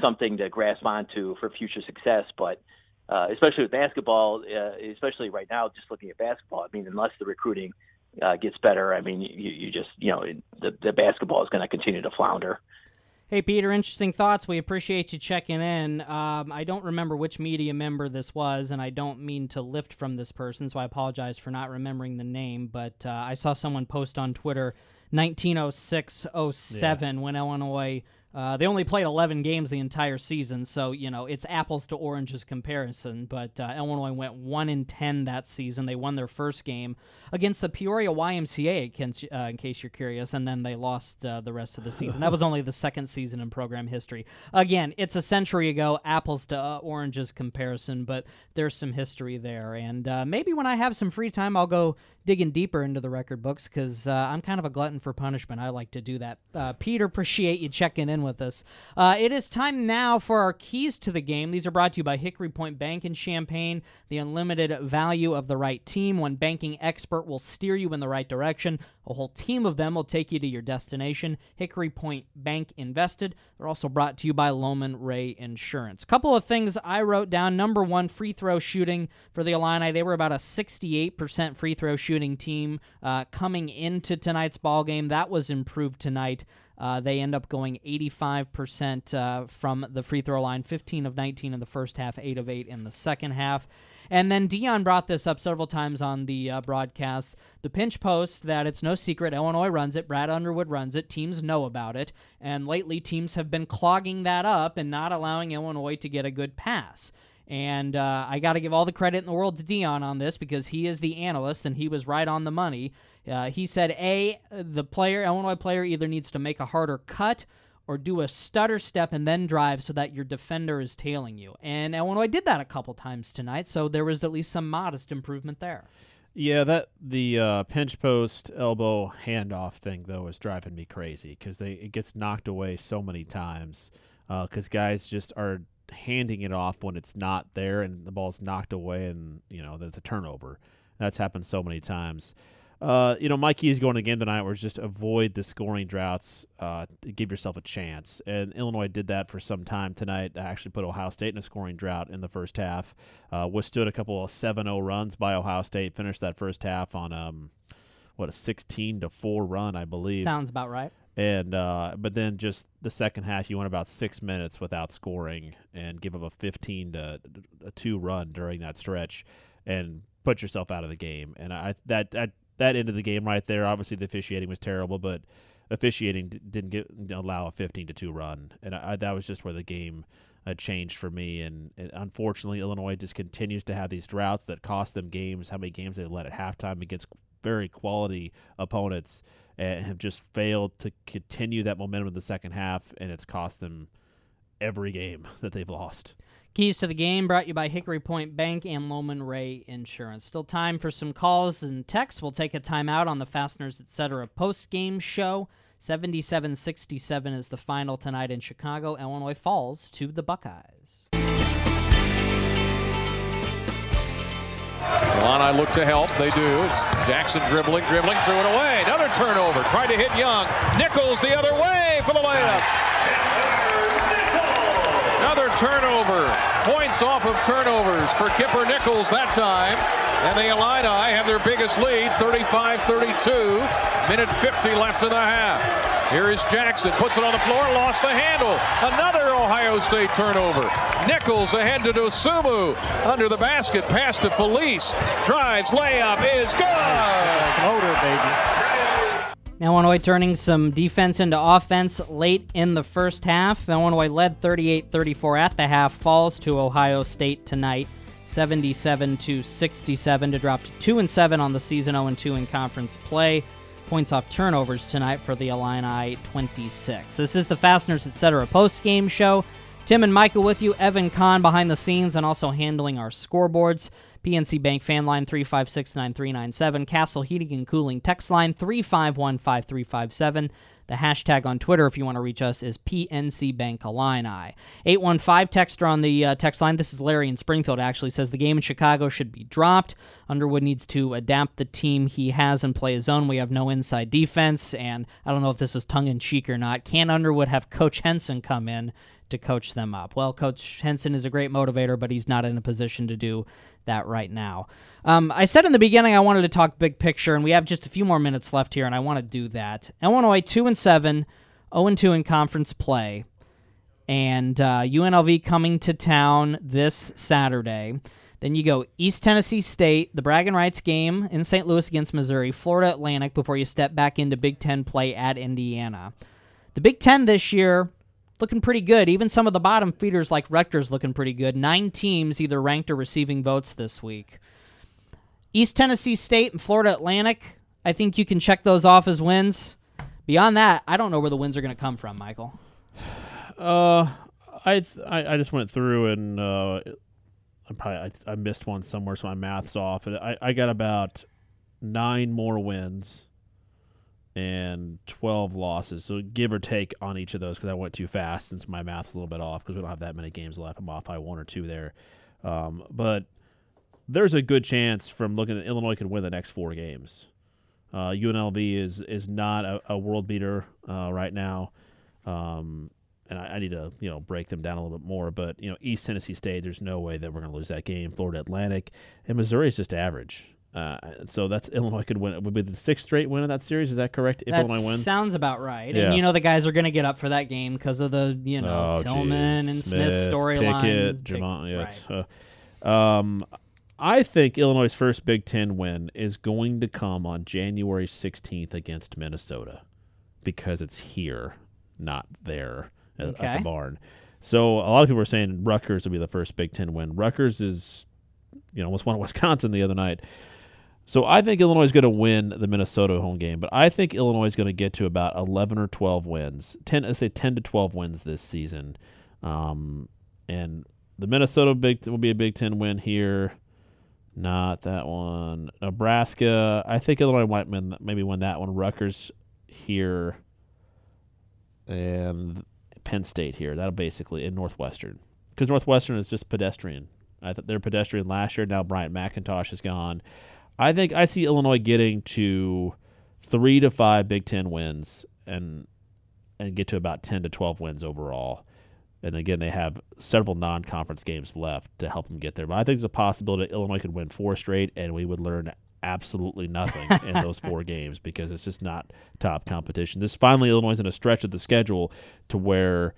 something to grasp onto for future success. But especially with basketball, especially right now, just looking at basketball, I mean, unless the recruiting gets better, I mean, you just, the basketball is going to continue to flounder. Hey, Peter, interesting thoughts. We appreciate you checking in. I don't remember which media member this was, and I don't mean to lift from this person, so I apologize for not remembering the name, but I saw someone post on Twitter 1906-07 when Illinois, they only played 11 games the entire season, so, it's apples to oranges comparison, but Illinois went 1-10 that season. They won their first game against the Peoria YMCA, in case you're curious, and then they lost the rest of the season. That was only the second season in program history. Again, it's a century ago, apples to oranges comparison, but there's some history there. And maybe when I have some free time, I'll go digging deeper into the record books, because I'm kind of a glutton for punishment. I like to do that. Peter, appreciate you checking in with us. It is time now for our keys to the game. These are brought to you by Hickory Point Bank in Champaign, the unlimited value of the right team. One banking expert will steer you in the right direction. A whole team of them will take you to your destination. Hickory Point Bank invested. They're also brought to you by Lohman Ray Insurance. Couple of things I wrote down. Number one, free throw shooting for the Illini. They were about a 68% free throw shooting team coming into tonight's ballgame. That was improved tonight. They end up going 85% from the free throw line, 15 of 19 in the first half, 8 of 8 in the second half. And then Dion brought this up several times on the broadcast. The pinch post, that it's no secret, Illinois runs it, Brad Underwood runs it, teams know about it, and lately teams have been clogging that up and not allowing Illinois to get a good pass. And I got to give all the credit in the world to Dion on this, because he is the analyst and he was right on the money. He said, Illinois player either needs to make a harder cut or do a stutter step and then drive so that your defender is tailing you. And Illinois did that a couple times tonight, so there was at least some modest improvement there. Yeah, the pinch post elbow handoff thing, though, is driving me crazy, because it gets knocked away so many times, because guys just are handing it off when it's not there and the ball's knocked away, and that's a turnover. That's happened so many times. My key is going to the game tonight was just avoid the scoring droughts, give yourself a chance. And Illinois did that for some time tonight. I actually put Ohio State in a scoring drought in the first half. Withstood a couple of 7-0 runs by Ohio State, finished that first half on a 16-4 run, I believe. Sounds about right. And but then just the second half, you went about 6 minutes without scoring and give up a 15-2 run during that stretch, and put yourself out of the game. And that end of the game right there, obviously the officiating was terrible, but officiating didn't allow a 15-2 run, and that was just where the game changed for me. And unfortunately, Illinois just continues to have these droughts that cost them games. How many games they let at halftime against very quality opponents, and have just failed to continue that momentum in the second half, and it's cost them every game that they've lost. Keys to the game brought you by Hickory Point Bank and Lohman Ray Insurance. Still time for some calls and texts. We'll take a timeout on the Fasteners Etc. post-game show. 77-67 is the final tonight in Chicago. Illinois falls to the Buckeyes. Illini look to help. They do. Jackson dribbling, threw it away. Another turnover. Tried to hit Young. Nichols the other way for the layup. Another turnover. Points off of turnovers for Kipper Nichols that time. And the Illini have their biggest lead, 35-32. Minute 50 left in the half. Here is Jackson, puts it on the floor, lost the handle. Another Ohio State turnover. Nichols ahead to Dosunmu. Under the basket, pass to Felice. Drives, layup is good. Motor, baby. Now Illinois turning some defense into offense late in the first half. Illinois led 38-34 at the half, falls to Ohio State tonight, 77-67 to drop to 2-7 on the season, 0-2 in conference play. Points off turnovers tonight for the Illini, 26. This is the Fasteners Etc. post-game show. Tim and Michael with you, Evan Kahn behind the scenes and also handling our scoreboards. PNC Bank fan line 356-9397. Castle Heating and Cooling text line 351-5357. The hashtag on Twitter, if you want to reach us, is PNC Bank Illini. 815 texter on the text line. This is Larry in Springfield, actually. Says the game in Chicago should be dropped. Underwood needs to adapt the team he has and play his own. We have no inside defense, and I don't know if this is tongue-in-cheek or not. Can Underwood have Coach Henson come in to coach them up? Well, Coach Henson is a great motivator, but he's not in a position to do that right now. I said in the beginning I wanted to talk big picture, and we have just a few more minutes left here, and I want to do that. Illinois 2-7, 0-2 in conference play, and UNLV coming to town this Saturday. Then you go East Tennessee State, the Bragging Rights game in St. Louis against Missouri, Florida Atlantic before you step back into Big Ten play at Indiana. The Big Ten this year looking pretty good. Even some of the bottom feeders like Rutgers looking pretty good. 9 teams either ranked or receiving votes this week. East Tennessee State and Florida Atlantic, I think you can check those off as wins. Beyond that, I don't know where the wins are going to come from, Michael. I just went through and I missed one somewhere, so my math's off. And I got about 9 more wins and 12 losses, so give or take on each of those, because I went too fast since my math's a little bit off because we don't have that many games left. I'm off by 1 or 2 there. But there's a good chance from looking at Illinois could win the next 4 games. UNLV is not a world beater right now, and I need to break them down a little bit more. But East Tennessee State, there's no way that we're going to lose that game. Florida Atlantic and Missouri is just average. So that's Illinois could win. It would be the 6th straight win of that series. Is that correct? If Illinois wins, sounds about right. Yeah. And the guys are going to get up for that game because of the Tillman and Smith storylines. I think Illinois' first Big Ten win is going to come on January 16th against Minnesota because it's here, not there at the barn. So a lot of people are saying Rutgers will be the first Big Ten win. Rutgers is, was won at Wisconsin the other night. So I think Illinois is going to win the Minnesota home game, but I think Illinois is going to get to about 11 or 12 wins, 10 to 12 wins this season. And the Minnesota will be a Big Ten win here. Not that one. Nebraska, I think Illinois might maybe win that one. Rutgers here and Penn State here. That'll basically in Northwestern, because Northwestern is just pedestrian. I thought they were pedestrian last year. Now Bryant McIntosh is gone. I see Illinois getting to 3 to 5 Big Ten wins and get to about 10 to 12 wins overall. And again, they have several non-conference games left to help them get there. But I think there's a possibility that Illinois could win 4 straight, and we would learn absolutely nothing in those 4 games because it's just not top competition. This finally Illinois is in a stretch of the schedule to where,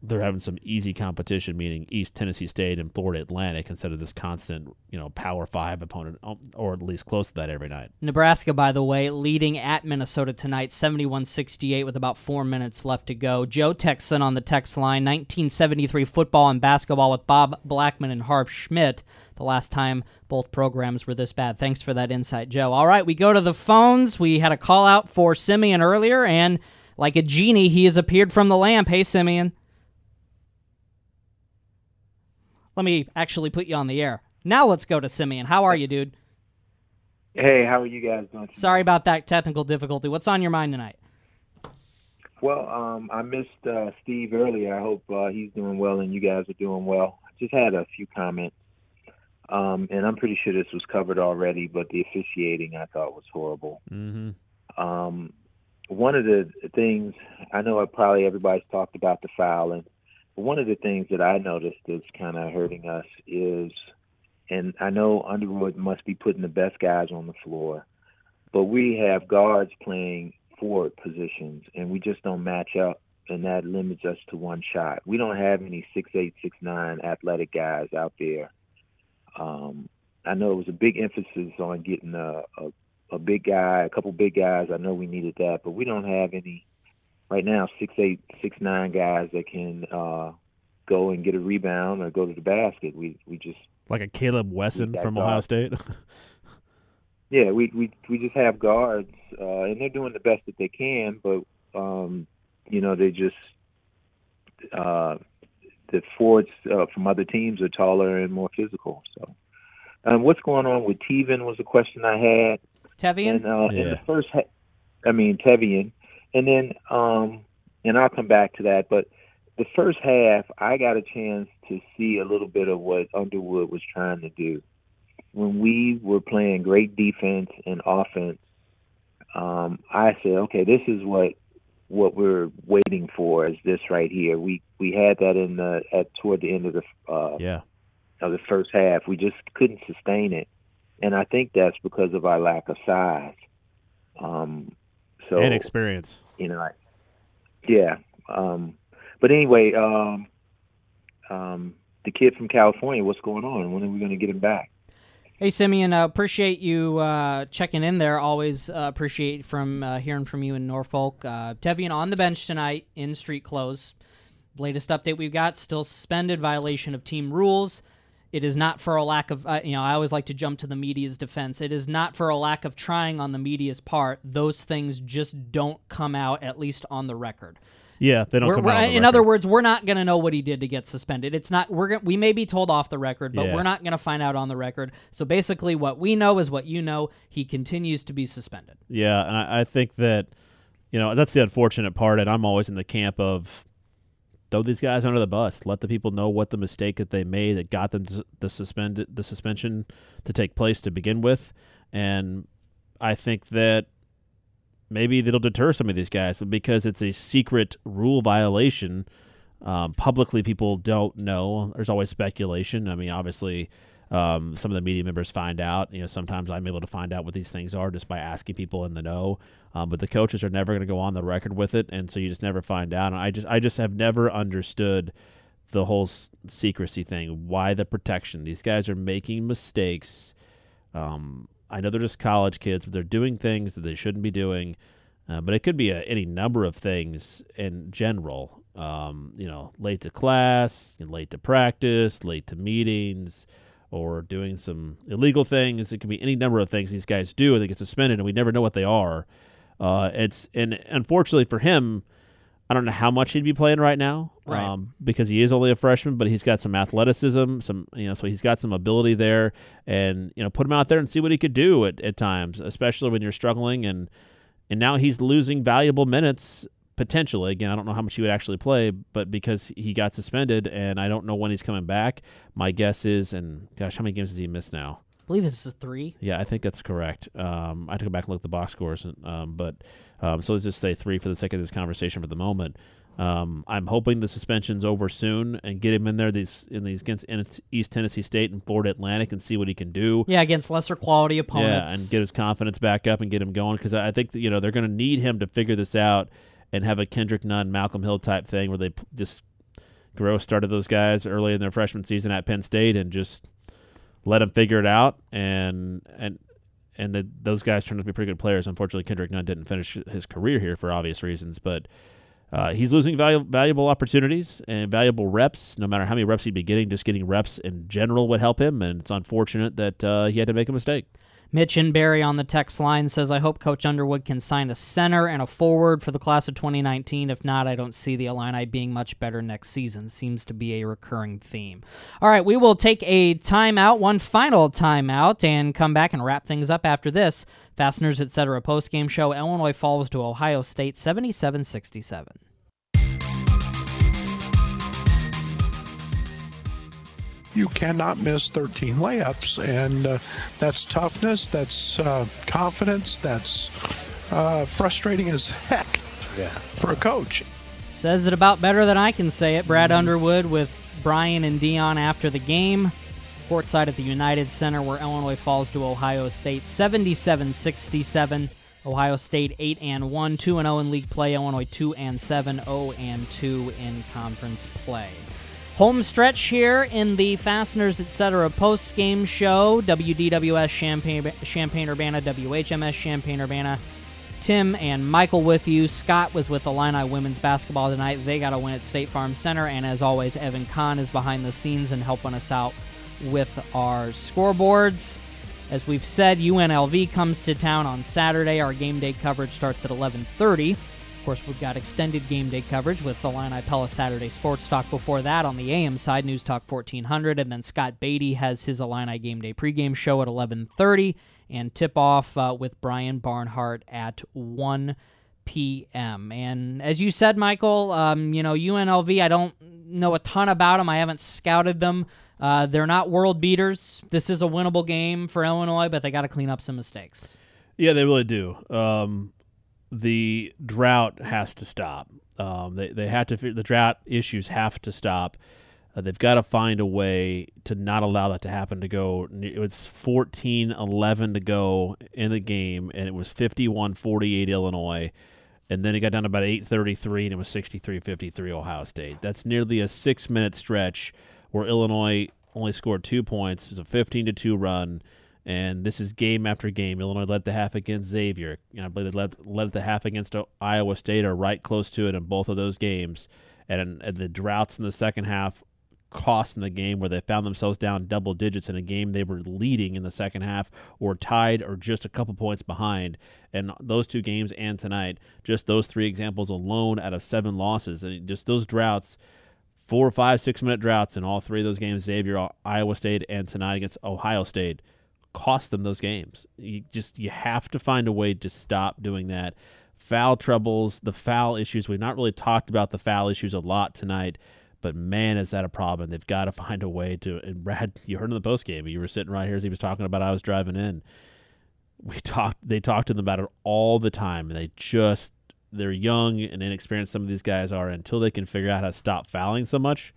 they're having some easy competition, meaning East Tennessee State and Florida Atlantic, instead of this constant, Power 5 opponent, or at least close to that every night. Nebraska, by the way, leading at Minnesota tonight, 71-68 with about 4 minutes left to go. Joe Texan on the text line, 1973 football and basketball with Bob Blackman and Harv Schmidt. The last time both programs were this bad. Thanks for that insight, Joe. All right, we go to the phones. We had a call out for Simeon earlier, and like a genie, he has appeared from the lamp. Hey, Simeon. Let me actually put you on the air. Now let's go to Simeon. How are you, dude? Hey, how are you guys doing? Sorry about that technical difficulty. What's on your mind tonight? Well, I missed Steve earlier. I hope he's doing well and you guys are doing well. I just had a few comments, and I'm pretty sure this was covered already, but the officiating I thought was horrible. Mm-hmm. One of the things, I know probably everybody's talked about the fouling. One of the things that I noticed that's kind of hurting us is, and I know Underwood must be putting the best guys on the floor, but we have guards playing forward positions, and we just don't match up, and that limits us to one shot. We don't have any 6'8", 6'9", athletic guys out there. I know it was a big emphasis on getting a a big guy, a couple big guys. I know we needed that, but we don't have any right now. 6'8", 6'9" guys that can go and get a rebound or go to the basket. We just like a Caleb Wesson from Ohio State. Yeah, we just have guards, and they're doing the best that they can. But you know, they just the forwards from other teams are taller and more physical. So, what's going on with Tevian was a question I had. Tevian, and, in the first, Tevian, and then and I'll come back to that. But the first half, I got a chance to see a little bit of what Underwood was trying to do. When we were playing great defense and offense, I said, okay, this is what we're waiting for is this right here. We had that in the toward the end of the of the first half. We just couldn't sustain it, and I think that's because of our lack of size. So and experience, you know. But anyway, the kid from California, what's going on? When are we going to get him back? Hey, Simeon, appreciate you checking in there. Always appreciate from hearing from you in Norfolk. Tevian on the bench tonight in street clothes. Latest update we've got, still suspended, violation of team rules. It is not for a lack of, I always like to jump to the media's defense. It is not for a lack of trying on the media's part. Those things just don't come out, at least on the record. Yeah, they don't come out. In other words, we're not going to know what he did to get suspended. It's not we may be told off the record, but we're not going to find out on the record. So basically what we know is what you know. He continues to be suspended. Yeah, and I think that that's the unfortunate part, and I'm always in the camp of throw these guys under the bus. Let the people know what the mistake that they made that got them the suspension to take place to begin with. And I think that maybe that'll deter some of these guys, but because it's a secret rule violation, publicly people don't know. There's always speculation. I mean, obviously, some of the media members find out. Sometimes I'm able to find out what these things are just by asking people in the know. But the coaches are never going to go on the record with it, and so you just never find out. And I just have never understood the whole secrecy thing. Why the protection? These guys are making mistakes. I know they're just college kids, but they're doing things that they shouldn't be doing. But it could be any number of things in general. Late to class, late to practice, late to meetings, or doing some illegal things. It could be any number of things these guys do, and they get suspended, and we never know what they are. And unfortunately for him, I don't know how much he'd be playing right now, right. Because he is only a freshman, but he's got some athleticism, so he's got some ability there, and put him out there and see what he could do at times, especially when you're struggling, and now he's losing valuable minutes potentially. Again, I don't know how much he would actually play, but because he got suspended, and I don't know when he's coming back. My guess is, and gosh, how many games has he missed now? I believe this is 3. Yeah, I think that's correct. I have to go back and look at the box scores, so let's just say 3 for the sake of this conversation for the moment. I'm hoping the suspension's over soon and get him in there against East Tennessee State and Florida Atlantic and see what he can do. Yeah, against lesser quality opponents. Yeah, and get his confidence back up and get him going, because I think that, they're going to need him to figure this out and have a Kendrick Nunn, Malcolm Hill type thing where they just Gross started those guys early in their freshman season at Penn State and just let them figure it out, and those guys turned out to be pretty good players. Unfortunately, Kendrick Nunn didn't finish his career here for obvious reasons, but he's losing valuable opportunities and valuable reps. No matter how many reps he'd be getting, just getting reps in general would help him, and it's unfortunate that he had to make a mistake. Mitch Inberry on the text line says, I hope Coach Underwood can sign a center and a forward for the class of 2019. If not, I don't see the Illini being much better next season. Seems to be a recurring theme. All right, we will take a timeout, one final timeout, and come back and wrap things up after this. Fasteners, Etc. postgame show, Illinois falls to Ohio State 77-67. You cannot miss 13 layups, and that's toughness, that's confidence, that's frustrating as heck for a coach. Says it about better than I can say it. Brad Underwood with Brian and Dion after the game. Courtside at the United Center, where Illinois falls to Ohio State 77-67. Ohio State 8-1, 2-0 in league play. Illinois 2-7, 0-2 in conference play. Home stretch here in the Fasteners Etc. post-game show. WDWS Champaign-Urbana, WHMS Champaign-Urbana. Tim and Michael with you. Scott was with Illini women's basketball tonight. They got a win at State Farm Center. And as always, Evan Kahn is behind the scenes and helping us out with our scoreboards. As we've said, UNLV comes to town on Saturday. Our game day coverage starts at 11:30. Of course, we've got extended game day coverage with Illini Pella Saturday Sports Talk. Before that, on the AM side, News Talk 1400. And then Scott Beatty has his Illini game day pregame show at 11:30. And tip-off with Brian Barnhart at 1 p.m. And as you said, Michael, UNLV, I don't know a ton about them. I haven't scouted them. They're not world beaters. This is a winnable game for Illinois, but they got to clean up some mistakes. Yeah, they really do. The drought has to stop. They have to. The drought issues have to stop. They've got to find a way to not allow that to happen. To go, it's 14-11 to go in the game, and it was 51-48 Illinois, and then it got down to about 8:33, and it was 63-53 Ohio State. That's nearly a 6-minute stretch where Illinois only scored 2 points. It was a 15-2 run, and this is game after game. Illinois led the half against Xavier, and I believe they led the half against Iowa State, or right close to it in both of those games, and the droughts in the second half cost in the game where they found themselves down double digits in a game they were leading in the second half or tied or just a couple points behind. And those two games and tonight, just those three examples alone out of 7 losses, and just those droughts, 4-, 5-, 6-minute droughts in all three of those games, Xavier, Iowa State, and tonight against Ohio State, cost them those games. You have to find a way to stop doing that. Foul troubles, the foul issues, we've not really talked about the foul issues a lot tonight. But, man, is that a problem. They've got to find a way to – and, Brad, you heard in the postgame. You were sitting right here as he was talking about I was driving in. They talked to them about it all the time, and they're young and inexperienced, some of these guys are. Until they can figure out how to stop fouling so much,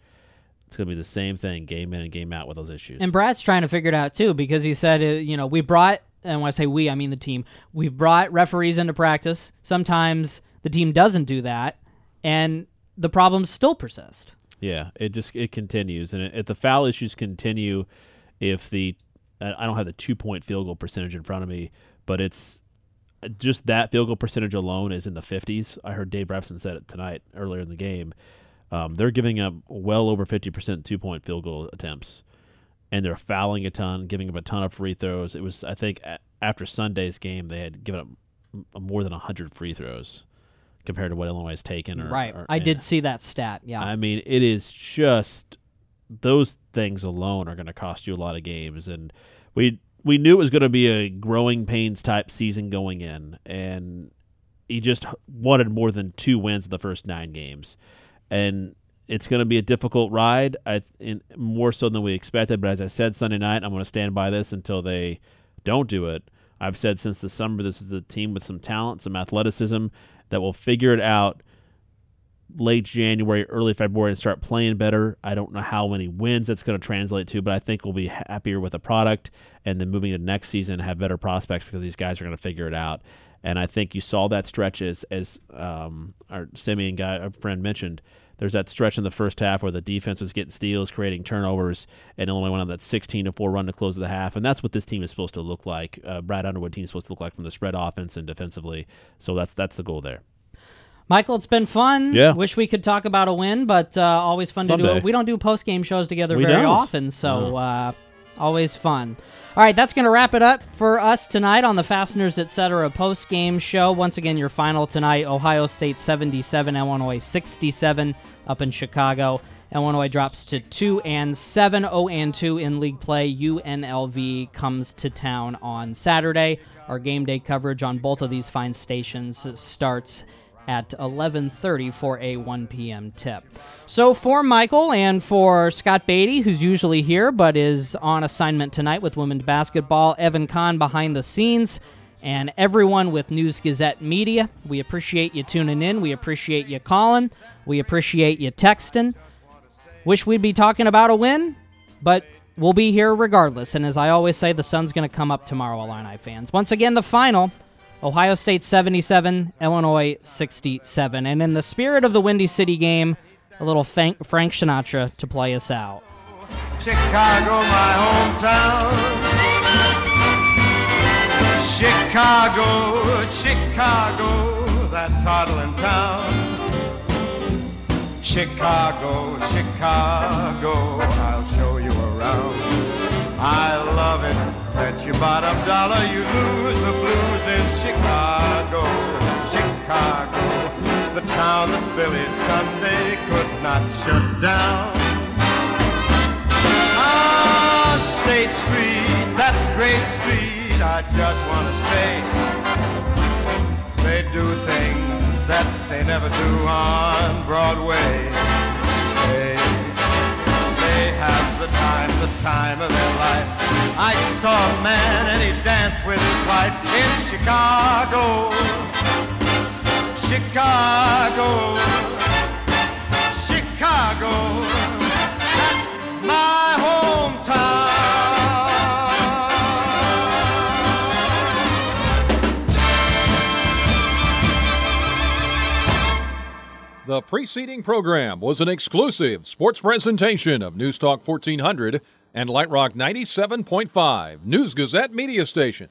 it's going to be the same thing game in and game out with those issues. And Brad's trying to figure it out, too, because he said, we brought – and when I say we, I mean the team. We've brought referees into practice. Sometimes the team doesn't do that, and the problems still persist. Yeah, it continues, and if the foul issues continue, I don't have the 2-point field goal percentage in front of me, but it's just that field goal percentage alone is in the 50s. I heard Dave Refson said it tonight earlier in the game. They're giving up well over 50% 2-point field goal attempts, and they're fouling a ton, giving up a ton of free throws. It was, I think, after Sunday's game, they had given up more than 100 free throws compared to what Illinois has taken. Right. I did see that stat, yeah. I mean, it is just those things alone are going to cost you a lot of games. And we knew it was going to be a growing pains type season going in, and he just wanted more than 2 wins in the first 9 games. And it's going to be a difficult ride, more so than we expected. But as I said Sunday night, I'm going to stand by this until they don't do it. I've said since the summer this is a team with some talent, some athleticism, that will figure it out late January, early February, and start playing better. I don't know how many wins that's going to translate to, but I think we'll be happier with the product, and then moving to next season have better prospects because these guys are going to figure it out. And I think you saw that stretch as our Simeon guy, our friend, mentioned. There's that stretch in the first half where the defense was getting steals, creating turnovers, and Illinois went on that 16-4 run to close the half, and that's what this team is supposed to look like. Brad Underwood team is supposed to look like from the spread offense and defensively, so that's the goal there. Michael, it's been fun. Yeah. Wish we could talk about a win, but always fun Someday. To do it. We don't do post-game shows together often, so always fun. All right, that's going to wrap it up for us tonight on the Fasteners Etc. post-game show. Once again, your final tonight, Ohio State 77, Illinois 67 up in Chicago. Illinois drops to 2-7, 0-2 in league play. UNLV comes to town on Saturday. Our game day coverage on both of these fine stations starts at 11:30 for a 1 p.m. tip. So for Michael and for Scott Beatty, who's usually here but is on assignment tonight with women's basketball, Evan Kahn behind the scenes, and everyone with News Gazette Media, we appreciate you tuning in. We appreciate you calling. We appreciate you texting. Wish we'd be talking about a win, but we'll be here regardless. And as I always say, the sun's going to come up tomorrow, Illini fans. Once again, the final, Ohio State 77, Illinois 67. And in the spirit of the Windy City game, a little Frank Sinatra to play us out. Chicago, my hometown. Chicago, Chicago, that toddling town. Chicago, Chicago, I'll show you around. I love it. Bet your bottom dollar you lose the blues in Chicago, Chicago, the town that Billy Sunday could not shut down. State Street, that great street, I just want to say, they do things that they never do on Broadway. Say, they have the time of their life. I saw a man and he danced with his wife in Chicago, Chicago, Chicago, that's my hometown. The preceding program was an exclusive sports presentation of News Talk 1400 and Light Rock 97.5, News Gazette Media Station.